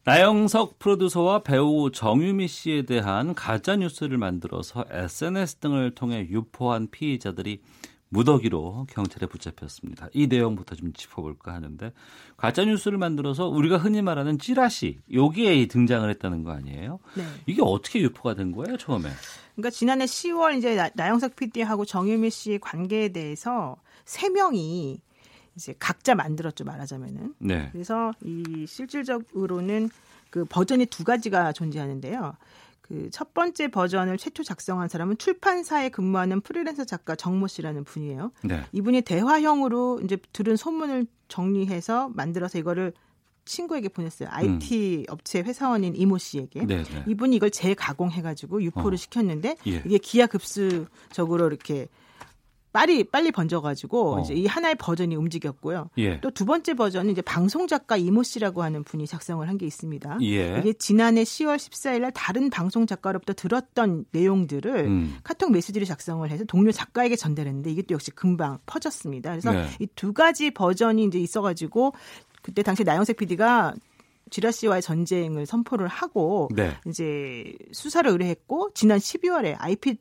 나영석 프로듀서와 배우 정유미 씨에 대한 가짜뉴스를 만들어서 SNS 등을 통해 유포한 피의자들이 무더기로 경찰에 붙잡혔습니다. 이 내용부터 좀 짚어볼까 하는데, 가짜뉴스를 만들어서 우리가 흔히 말하는 찌라시, 여기에 등장을 했다는 거 아니에요? 네. 이게 어떻게 유포가 된 거예요, 처음에? 그러니까 지난해 10월 이제 나영석 PD하고 정유미 씨 관계에 대해서 3명이 이제 각자 만들었죠, 말하자면은. 네. 그래서 이 실질적으로는 그 버전이 두 가지가 존재하는데요. 그 첫 번째 버전을 최초 작성한 사람은 출판사에 근무하는 프리랜서 작가 정모 씨라는 분이에요. 네. 이분이 대화형으로 이제 들은 소문을 정리해서 만들어서 이거를 친구에게 보냈어요. IT 업체 회사원인 이모 씨에게. 네네. 이분이 이걸 재가공해가지고 유포를 시켰는데 예. 이게 기하급수적으로 이렇게 빨리 번져가지고 이제 이 하나의 버전이 움직였고요. 예. 또 두 번째 버전은 이제 방송 작가 이모 씨라고 하는 분이 작성을 한 게 있습니다. 예. 이게 지난해 10월 14일날 다른 방송 작가로부터 들었던 내용들을 카톡 메시지를 작성을 해서 동료 작가에게 전달했는데 이게 또 역시 금방 퍼졌습니다. 그래서 네. 이 두 가지 버전이 이제 있어가지고 그때 당시 나영석 PD가 지라 씨와의 전쟁을 선포를 하고 네. 이제 수사를 의뢰했고 지난 12월에 IP 등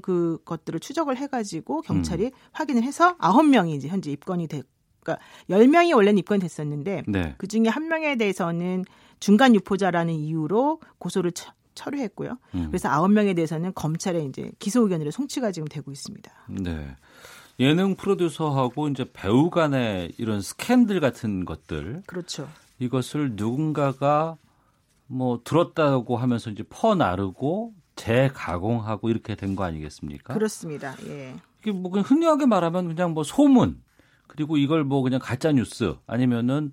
그 것들을 추적을 해가지고 경찰이 확인을 해서 9명이 이제 현재 입건이 됐, 그러니까 10명이 원래는 입건이 됐었는데 네. 그 중에 1명에 대해서는 중간 유포자라는 이유로 고소를 철회했고요. 그래서 9명에 대해서는 검찰의 이제 기소 의견으로 송치가 지금 되고 있습니다. 네. 예능 프로듀서하고 이제 배우 간의 이런 스캔들 같은 것들. 그렇죠. 이것을 누군가가 뭐 들었다고 하면서 이제 퍼나르고 재가공하고 이렇게 된 거 아니겠습니까? 그렇습니다. 예. 이게 뭐 그냥 흔하게 말하면 그냥 뭐 소문 그리고 이걸 뭐 그냥 가짜 뉴스 아니면은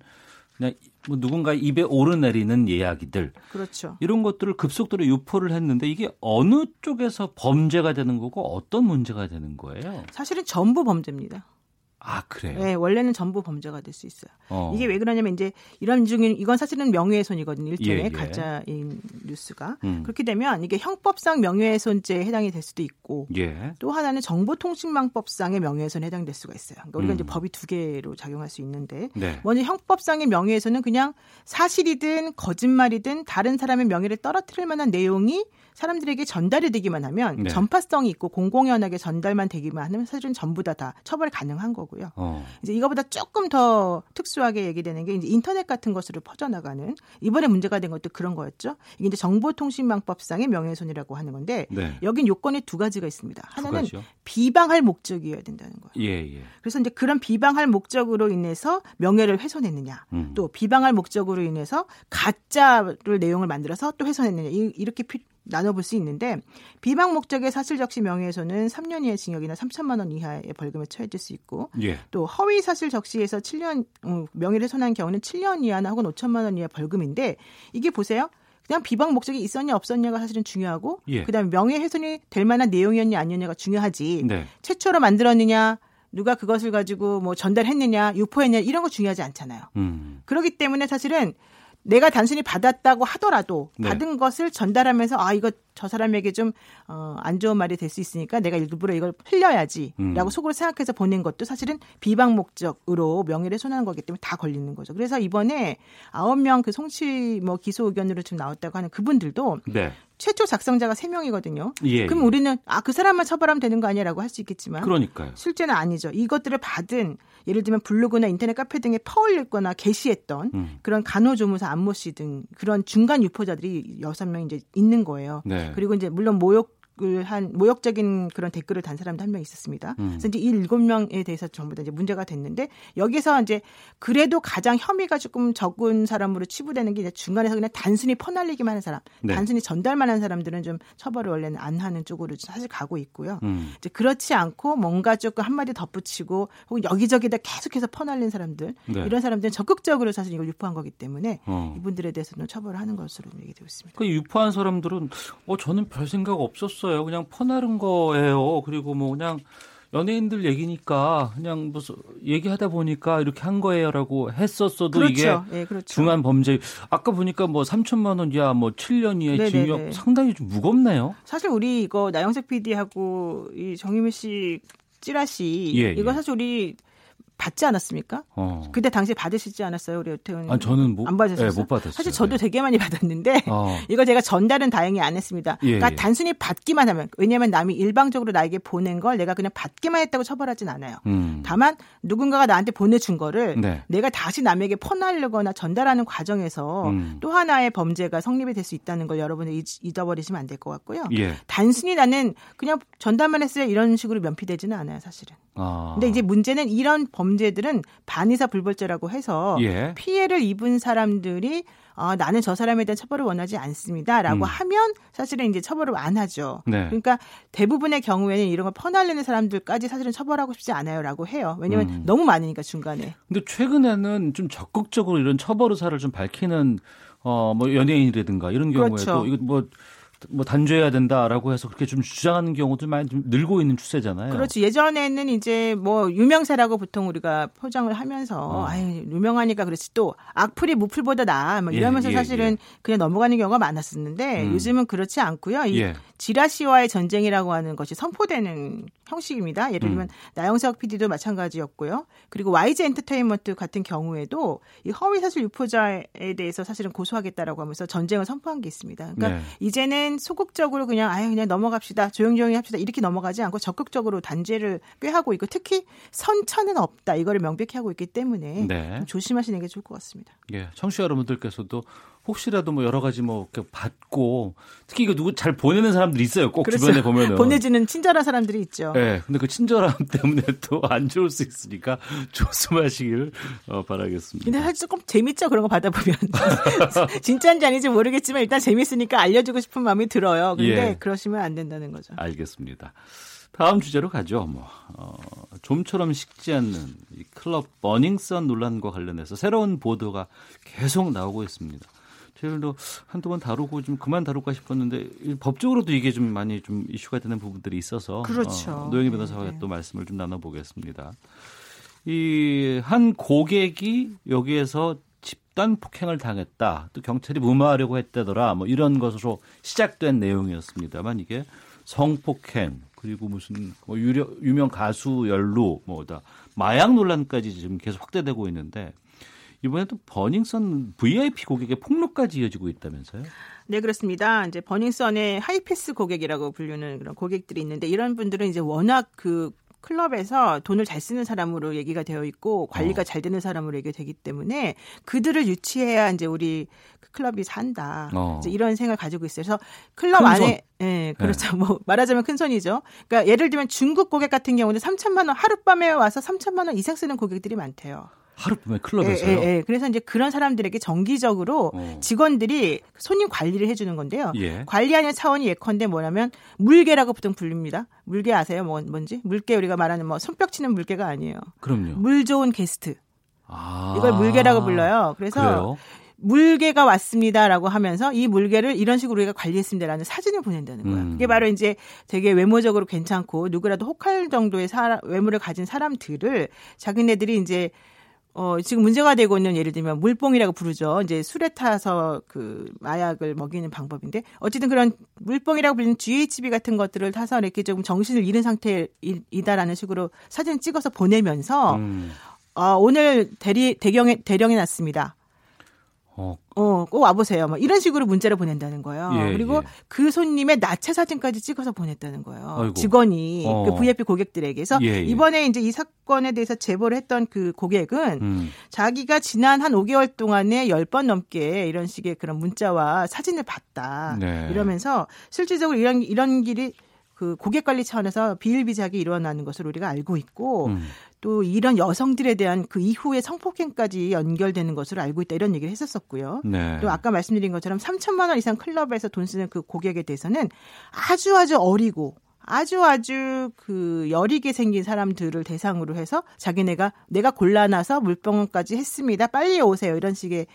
그냥 뭐 누군가 입에 오르내리는 이야기들. 그렇죠. 이런 것들을 급속도로 유포를 했는데 이게 어느 쪽에서 범죄가 되는 거고 어떤 문제가 되는 거예요? 사실은 전부 범죄입니다. 아, 그래요? 네, 원래는 전부 범죄가 될 수 있어요. 이게 왜 그러냐면 이제 이런 중인 이건 사실은 명예훼손이거든요. 일종의 예. 가짜인 뉴스가. 그렇게 되면 이게 형법상 명예훼손죄에 해당이 될 수도 있고 예. 또 하나는 정보통신망법상의 명예훼손에 해당될 수가 있어요. 그러니까 우리가 이제 법이 두 개로 작용할 수 있는데 네. 먼저 형법상의 명예훼손은 그냥 사실이든 거짓말이든 다른 사람의 명예를 떨어뜨릴 만한 내용이 사람들에게 전달이 되기만 하면 네. 전파성이 있고 공공연하게 전달만 되기만 하면 사실은 전부 다 처벌 가능한 거고요. 이제 이거보다 조금 더 특수하게 얘기되는 게 이제 인터넷 같은 것으로 퍼져나가는 이번에 문제가 된 것도 그런 거였죠. 이게 이제 정보통신망법상의 명예훼손이라고 하는 건데 네. 여긴 요건이 두 가지가 있습니다. 하나는 비방할 목적이어야 된다는 거예요. 예, 예. 그래서 이제 그런 비방할 목적으로 인해서 명예를 훼손했느냐, 또 비방할 목적으로 인해서 가짜를 내용을 만들어서 또 훼손했느냐 이렇게 나눠볼 수 있는데 비방 목적의 사실적시 명예훼손은 3년 이하의 징역이나 3천만 원 이하의 벌금에 처해질 수 있고 예. 또 허위 사실적시에서 7년 명예훼손한 경우는 7년 이하나 혹은 5천만 원 이하 벌금인데 이게 보세요. 그냥 비방 목적이 있었냐 없었냐가 사실은 중요하고 예. 그다음에 명예훼손이 될 만한 내용이었냐 아니었냐가 중요하지 네. 최초로 만들었느냐 누가 그것을 가지고 뭐 전달했느냐 유포했느냐 이런 거 중요하지 않잖아요. 그렇기 때문에 사실은 내가 단순히 받았다고 하더라도 받은 것을 전달하면서 아 이거 저 사람에게 좀 안 좋은 말이 될 수 있으니까 내가 일부러 이걸 흘려야지라고 속으로 생각해서 보낸 것도 사실은 비방 목적으로 명예를 훼손하는 거기 때문에 다 걸리는 거죠. 그래서 이번에 9명 그 송치 뭐 기소 의견으로 지금 나왔다고 하는 그분들도 최초 작성자가 3명이거든요. 예, 그럼 우리는 아, 그 사람만 처벌하면 되는 거 아니야라고 할 수 있겠지만 그러니까요. 실제는 아니죠. 이것들을 받은 예를 들면 블로그나 인터넷 카페 등에 퍼올렸거나 게시했던 그런 간호조무사 안모 씨 등 그런 중간 유포자들이 6명 이제 있는 거예요. 네. 그리고 이제 물론 모욕을 한 모욕적인 그런 댓글을 단 사람도 1명 있었습니다. 그래서 이제 이 7명에 대해서 전부 다 이제 문제가 됐는데 여기서 이제 그래도 가장 혐의가 조금 적은 사람으로 치부되는 게 이제 중간에서 그냥 단순히 퍼날리기만 하는 사람, 단순히 전달만 하는 사람들은 좀 처벌을 원래는 안 하는 쪽으로 사실 가고 있고요. 이제 그렇지 않고 뭔가 조금 한마디 덧붙이고 혹은 여기저기다 계속해서 퍼날린 사람들, 이런 사람들은 적극적으로 사실 이걸 유포한 거기 때문에 이분들에 대해서는 처벌을 하는 것으로 얘기되고 있습니다. 그 유포한 사람들은 저는 별 생각 없었어요. 그냥 퍼나른 거예요. 그리고 뭐 그냥 연예인들 얘기니까 그냥 뭐 얘기하다 보니까 이렇게 한 거예요라고 했었어도 그렇죠. 이게 네, 그렇죠. 중한 범죄. 아까 보니까 뭐 3,000만 원 이하 뭐 7년 이하 징역 상당히 좀 무겁네요. 사실 우리 이거 나영석 PD하고 이 정유미 씨 찌라시 이거 사실 우리 받지 않았습니까? 그때 당시에 받으시지 않았어요? 우리 오태훈. 아, 저는 안 받으셨어요? 네, 못 받았어요. 사실 저도 되게 많이 받았는데 이걸 제가 전달은 다행히 안 했습니다. 그러니까 단순히 받기만 하면 왜냐하면 남이 일방적으로 나에게 보낸 걸 내가 그냥 받기만 했다고 처벌하진 않아요. 다만 누군가가 나한테 보내준 거를 내가 다시 남에게 퍼나르거나 전달하는 과정에서 또 하나의 범죄가 성립이 될 수 있다는 걸 여러분이 잊어버리시면 안 될 것 같고요. 단순히 나는 그냥 전달만 했어요. 이런 식으로 면피되지는 않아요. 사실은. 근데 이제 문제는 이런 범죄들은 반의사 불벌죄라고 해서 피해를 입은 사람들이 나는 저 사람에 대한 처벌을 원하지 않습니다라고 하면 사실은 이제 처벌을 안 하죠. 그러니까 대부분의 경우에는 이런 걸 퍼날리는 사람들까지 사실은 처벌하고 싶지 않아요라고 해요. 왜냐하면 너무 많으니까 중간에. 근데 최근에는 좀 적극적으로 이런 처벌 의사를 좀 밝히는 뭐 연예인이라든가 이런 경우에도 이거 뭐 단죄해야 된다라고 해서 그렇게 좀 주장하는 경우도 많이 좀 늘고 있는 추세잖아요. 그렇지. 예전에는 이제 뭐 유명세라고 보통 우리가 포장을 하면서 아유 유명하니까 그렇지 또 악플이 무플보다 나아 뭐 이러면서 사실은 그냥 넘어가는 경우가 많았었는데 요즘은 그렇지 않고요. 이 지라시와의 전쟁이라고 하는 것이 선포되는 형식입니다. 예를 들면 나영석 PD도 마찬가지였고요. 그리고 YG엔터테인먼트 같은 경우에도 이 허위사실 유포자에 대해서 사실은 고소하겠다라고 하면서 전쟁을 선포한 게 있습니다. 그러니까 이제는 소극적으로 그냥 아예 그냥 넘어갑시다. 조용조용히 합시다. 이렇게 넘어가지 않고 적극적으로 단죄를 꾀하고 있고 특히 선처는 없다. 이거를 명백히 하고 있기 때문에 좀 조심하시는 게 좋을 것 같습니다. 예, 청취자 여러분들께서도 혹시라도 뭐 여러 가지 뭐 이렇게 받고 특히 이거 누구 잘 보내는 사람들이 있어요. 꼭 그렇죠. 주변에 보면은 보내주는 친절한 사람들이 있죠. 네, 근데 그 친절함 때문에 또 안 좋을 수 있으니까 조심하시길 바라겠습니다. 근데 사실 조금 재밌죠 그런 거 받아보면 진짜인지 아닌지 모르겠지만 일단 재밌으니까 알려주고 싶은 마음이 들어요. 그런데 그러시면 안 된다는 거죠. 알겠습니다. 다음 주제로 가죠. 뭐 좀처럼 식지 않는 이 클럽 버닝썬 논란과 관련해서 새로운 보도가 계속 나오고 있습니다. 최근도 한두 번 다루고 좀 그만 다룰까 싶었는데 법적으로도 이게 좀 많이 좀 이슈가 되는 부분들이 있어서 노영희 변호사와 또 말씀을 좀 나눠보겠습니다. 이 한 고객이 여기에서 집단 폭행을 당했다. 또 경찰이 무마하려고 했다더라. 뭐 이런 것으로 시작된 내용이었습니다만 이게 성폭행 그리고 무슨 뭐 유명 가수 연루 뭐다 마약 논란까지 지금 계속 확대되고 있는데. 이번에도 버닝썬 VIP 고객의 폭로까지 이어지고 있다면서요? 네, 그렇습니다. 이제 버닝썬의 하이패스 고객이라고 불리는 그런 고객들이 있는데 이런 분들은 이제 워낙 그 클럽에서 돈을 잘 쓰는 사람으로 얘기가 되어 있고 관리가 잘 되는 사람으로 얘기되기 때문에 그들을 유치해야 이제 우리 클럽이 산다. 이제 이런 생각을 가지고 있어요. 그래서 클럽 안에 그렇죠. 뭐 말하자면 큰 손이죠. 그러니까 예를 들면 중국 고객 같은 경우는 3,000만 원 하룻밤에 와서 3,000만 원 이상 쓰는 고객들이 많대요. 하룻밤에 클럽에서요? 그래서 이제 그런 사람들에게 정기적으로 직원들이 손님 관리를 해주는 건데요. 관리하는 차원이 예컨대 뭐냐면 물개라고 보통 불립니다. 물개 아세요? 뭔지? 물개 우리가 말하는 뭐 손뼉치는 물개가 아니에요. 그럼요. 물 좋은 게스트. 이걸 물개라고 불러요. 그래서 그래요? 물개가 왔습니다라고 하면서 이 물개를 이런 식으로 우리가 관리했습니다라는 사진을 보낸다는 거예요. 이게 바로 이제 되게 외모적으로 괜찮고 누구라도 혹할 정도의 외모를 가진 사람들을 자기네들이 이제 지금 문제가 되고 있는 예를 들면 물뽕이라고 부르죠. 이제 술에 타서 그 마약을 먹이는 방법인데 어쨌든 그런 물뽕이라고 불리는 GHB 같은 것들을 타서 이렇게 조금 정신을 잃은 상태이다라는 식으로 사진 찍어서 보내면서 오늘 대령에 났습니다. 꼭 와보세요. 막 이런 식으로 문자를 보낸다는 거예요. 예, 그리고 그 손님의 나체 사진까지 찍어서 보냈다는 거예요. 아이고. 직원이 그 VIP 고객들에게서 이번에 이제 이 사건에 대해서 제보를 했던 그 고객은 자기가 지난 한 5개월 동안에 10번 넘게 이런 식의 그런 문자와 사진을 봤다. 네. 이러면서 실질적으로 이런 길이 그 고객 관리 차원에서 비일비재하게 일어나는 것을 우리가 알고 있고 또 이런 여성들에 대한 그 이후의 성폭행까지 연결되는 것으로 알고 있다 이런 얘기를 했었고요. 네. 또 아까 말씀드린 것처럼 3천만 원 이상 클럽에서 돈 쓰는 그 고객에 대해서는 아주 어리고 아주 그 여리게 생긴 사람들을 대상으로 해서 자기네가 내가 골라놔서 물병원까지 했습니다. 빨리 오세요. 이런 식의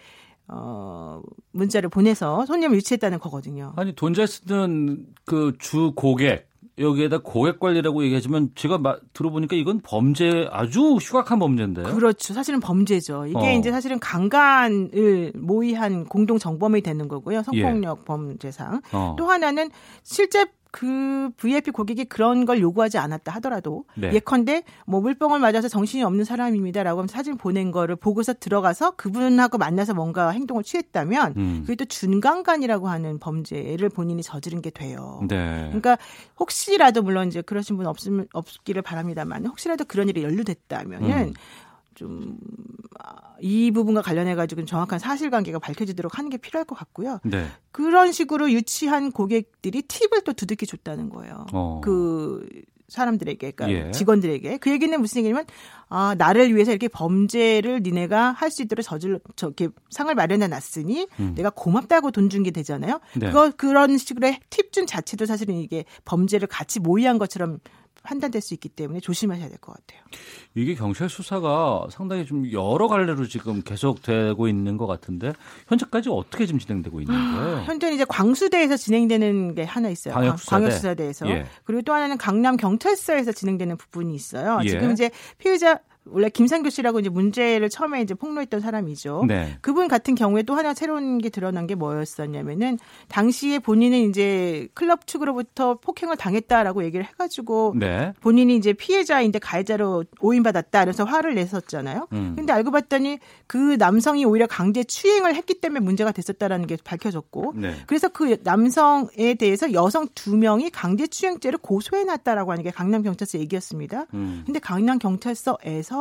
문자를 보내서 손님을 유치했다는 거거든요. 아니 돈 잘 쓰는 그 주 고객 여기에다 고객 관리라고 얘기하지만 제가 들어보니까 이건 범죄 아주 흉악한 범죄인데요. 그렇죠. 사실은 범죄죠. 이게 이제 사실은 강간을 모의한 공동 정범이 되는 거고요. 성폭력 범죄상. 또 하나는 실제 그 VIP 고객이 그런 걸 요구하지 않았다 하더라도 예컨대 뭐 물병을 맞아서 정신이 없는 사람입니다라고 하면 사진 보낸 거를 보고서 들어가서 그분하고 만나서 뭔가 행동을 취했다면 그게 또 준강간이라고 하는 범죄를 본인이 저지른 게 돼요. 네. 그러니까 혹시라도 물론 이제 그러신 분 없기를 바랍니다만 혹시라도 그런 일이 연루됐다면은 좀 이 부분과 관련해가지고 정확한 사실관계가 밝혀지도록 하는 게 필요할 것 같고요. 네. 그런 식으로 유치한 고객들이 팁을 또 두둑히 줬다는 거예요. 그 사람들에게, 그러니까 직원들에게. 그 얘기는 무슨 얘기냐면 아 나를 위해서 이렇게 범죄를 니네가 할 수 있도록 저렇게 상을 마련해 놨으니 내가 고맙다고 돈 준 게 되잖아요. 네. 그런 식으로 팁 준 자체도 사실은 이게 범죄를 같이 모의한 것처럼 판단될 수 있기 때문에 조심하셔야 될 것 같아요. 이게 경찰 수사가 상당히 좀 여러 갈래로 지금 계속되고 있는 것 같은데 현재까지 어떻게 지금 진행되고 있는 거예요? 현재는 이제 광수대에서 진행되는 게 하나 있어요. 광역수사대에서. 그리고 또 하나는 강남경찰서에서 진행되는 부분이 있어요. 지금 이제 피의자 원래 김상규 씨라고 이제 문제를 처음에 이제 폭로했던 사람이죠. 네. 그분 같은 경우에 또 하나 새로운 게 드러난 게 뭐였었냐면은 당시에 본인은 이제 클럽 측으로부터 폭행을 당했다라고 얘기를 해가지고 본인이 이제 피해자인데 가해자로 오인받았다. 그래서 화를 냈었잖아요. 그런데 알고 봤더니 그 남성이 오히려 강제 추행을 했기 때문에 문제가 됐었다라는 게 밝혀졌고 그래서 그 남성에 대해서 여성 2명이 강제 추행죄를 고소해놨다라고 하는 게 강남경찰서 얘기였습니다. 그런데 강남경찰서에서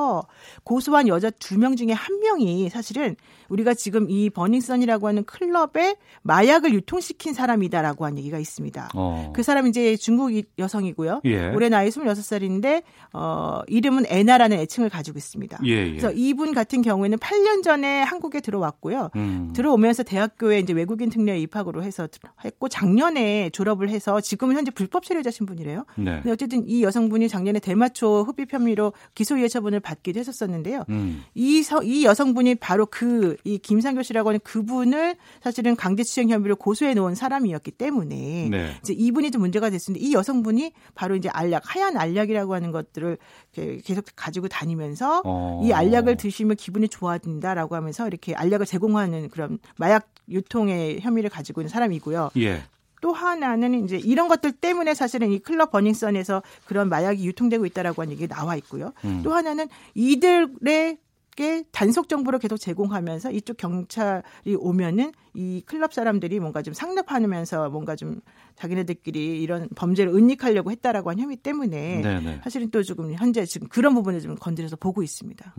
고소한 여자 2명 중에 1명이 사실은 우리가 지금 이 버닝썬이라고 하는 클럽에 마약을 유통시킨 사람이다라고 한 얘기가 있습니다. 그 사람은 이제 중국 여성이고요. 올해 나이 26살인데 이름은 에나라는 애칭을 가지고 있습니다. 그래서 이분 같은 경우에는 8년 전에 한국에 들어왔고요. 들어오면서 대학교에 이제 외국인 특례 입학으로 해서 했고 작년에 졸업을 해서 지금은 현재 불법 체류자 신분이래요. 근데 어쨌든 이 여성분이 작년에 대마초 흡입 혐의로 기소유예 처분을 받기도 했었는데요. 이 여성분이 바로 이 김상교 씨라고 하는 그분을 사실은 강제추행 혐의로 고소해 놓은 사람이었기 때문에 이제 이분이 좀 문제가 됐었는데 이 여성분이 바로 이제 알약, 하얀 알약이라고 하는 것들을 계속 가지고 다니면서 이 알약을 드시면 기분이 좋아진다라고 하면서 이렇게 알약을 제공하는 그런 마약 유통의 혐의를 가지고 있는 사람이고요. 또 하나는 이제 이런 것들 때문에 사실은 이 클럽 버닝썬에서 그런 마약이 유통되고 있다라고 하는 얘기가 나와 있고요. 또 하나는 이들의 단속 정보를 계속 제공하면서 이쪽 경찰이 오면은 이 클럽 사람들이 뭔가 좀 상납하면서 뭔가 좀 자기네들끼리 이런 범죄를 은닉하려고 했다라고 한 혐의 때문에 사실은 또 조금 현재 지금 그런 부분을 좀 건드려서 보고 있습니다.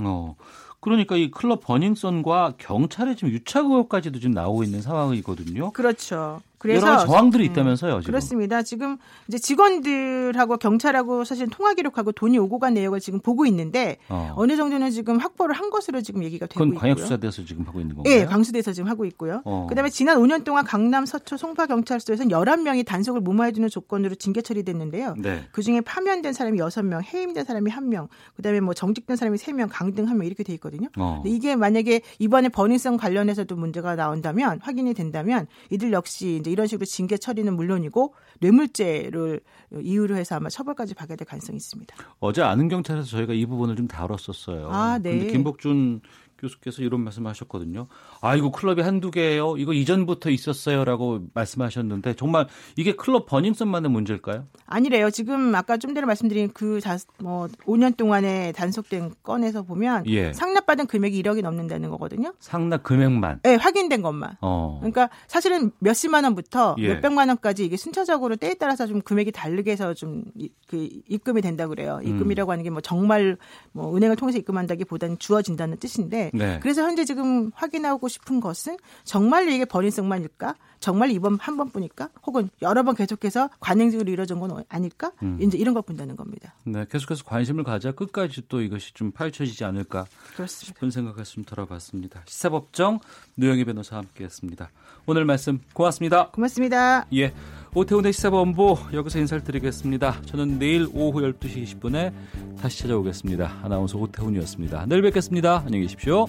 그러니까 이 클럽 버닝썬과 경찰의 지금 유착 의혹까지도 지금 나오고 있는 상황이거든요. 그렇죠. 그래서 여러 가지 저항들이 있다면서요. 지금. 그렇습니다. 지금 이제 직원들하고 경찰하고 사실 통화 기록하고 돈이 오고 간 내역을 지금 보고 있는데 어느 정도는 지금 확보를 한 것으로 지금 얘기가 되고 있고요. 그건 광역수사대에서 지금 하고 있는 건가요? 네. 광수대에서 지금 하고 있고요. 그다음에 지난 5년 동안 강남, 서초, 송파경찰서에서는 11명이 단속을 무마해주는 조건으로 징계 처리됐는데요. 네. 그중에 파면된 사람이 6명, 해임된 사람이 1명, 그다음에 뭐 정직된 사람이 3명, 강등 1명 이렇게 돼 있거든요. 근데 이게 만약에 이번에 버닝썬 관련해서도 문제가 나온다면, 확인이 된다면 이들 역시 이제 이런 식으로 징계 처리는 물론이고 뇌물죄를 이유로 해서 아마 처벌까지 받게 될 가능성이 있습니다. 어제 아는 경찰에서 저희가 이 부분을 좀 다뤘었어요. 아, 네. 근데 김복준 교수께서 이런 말씀하셨거든요. 아, 이거 클럽이 한두 개예요. 이거 이전부터 있었어요라고 말씀하셨는데 정말 이게 클럽 버닝썬만의 문제일까요? 아니래요. 지금 아까 좀 전에 말씀드린 그 5년 동안에 단속된 건에서 보면 예. 상납받은 금액이 1억이 넘는다는 거거든요. 상납 금액만? 네. 확인된 것만. 그러니까 사실은 몇십만 원부터 예. 몇백만 원까지 이게 순차적으로 때에 따라서 좀 금액이 다르게 해서 좀 입금이 된다고 그래요. 입금이라고 하는 게 뭐 정말 뭐 은행을 통해서 입금한다기보다는 주어진다는 뜻인데 네. 그래서 현재 지금 확인하고 싶은 것은 정말 이게 버닝썬만일까? 정말 이번 한 번뿐일까? 혹은 여러 번 계속해서 관행적으로 이루어진 건 아닐까? 이제 이런 걸 본다는 겁니다. 네, 계속해서 관심을 가자 끝까지 또 이것이 좀 파헤쳐지지 않을까 그렇습니다. 싶은 생각을 좀 들어봤습니다. 시사법정 노영희 변호사와 함께했습니다. 오늘 말씀 고맙습니다. 고맙습니다. 예, 오태훈의 시사본부 여기서 인사를 드리겠습니다. 저는 내일 오후 12시 20분에 다시 찾아오겠습니다. 아나운서 오태훈이었습니다. 내일 뵙겠습니다. 안녕히 계십시오.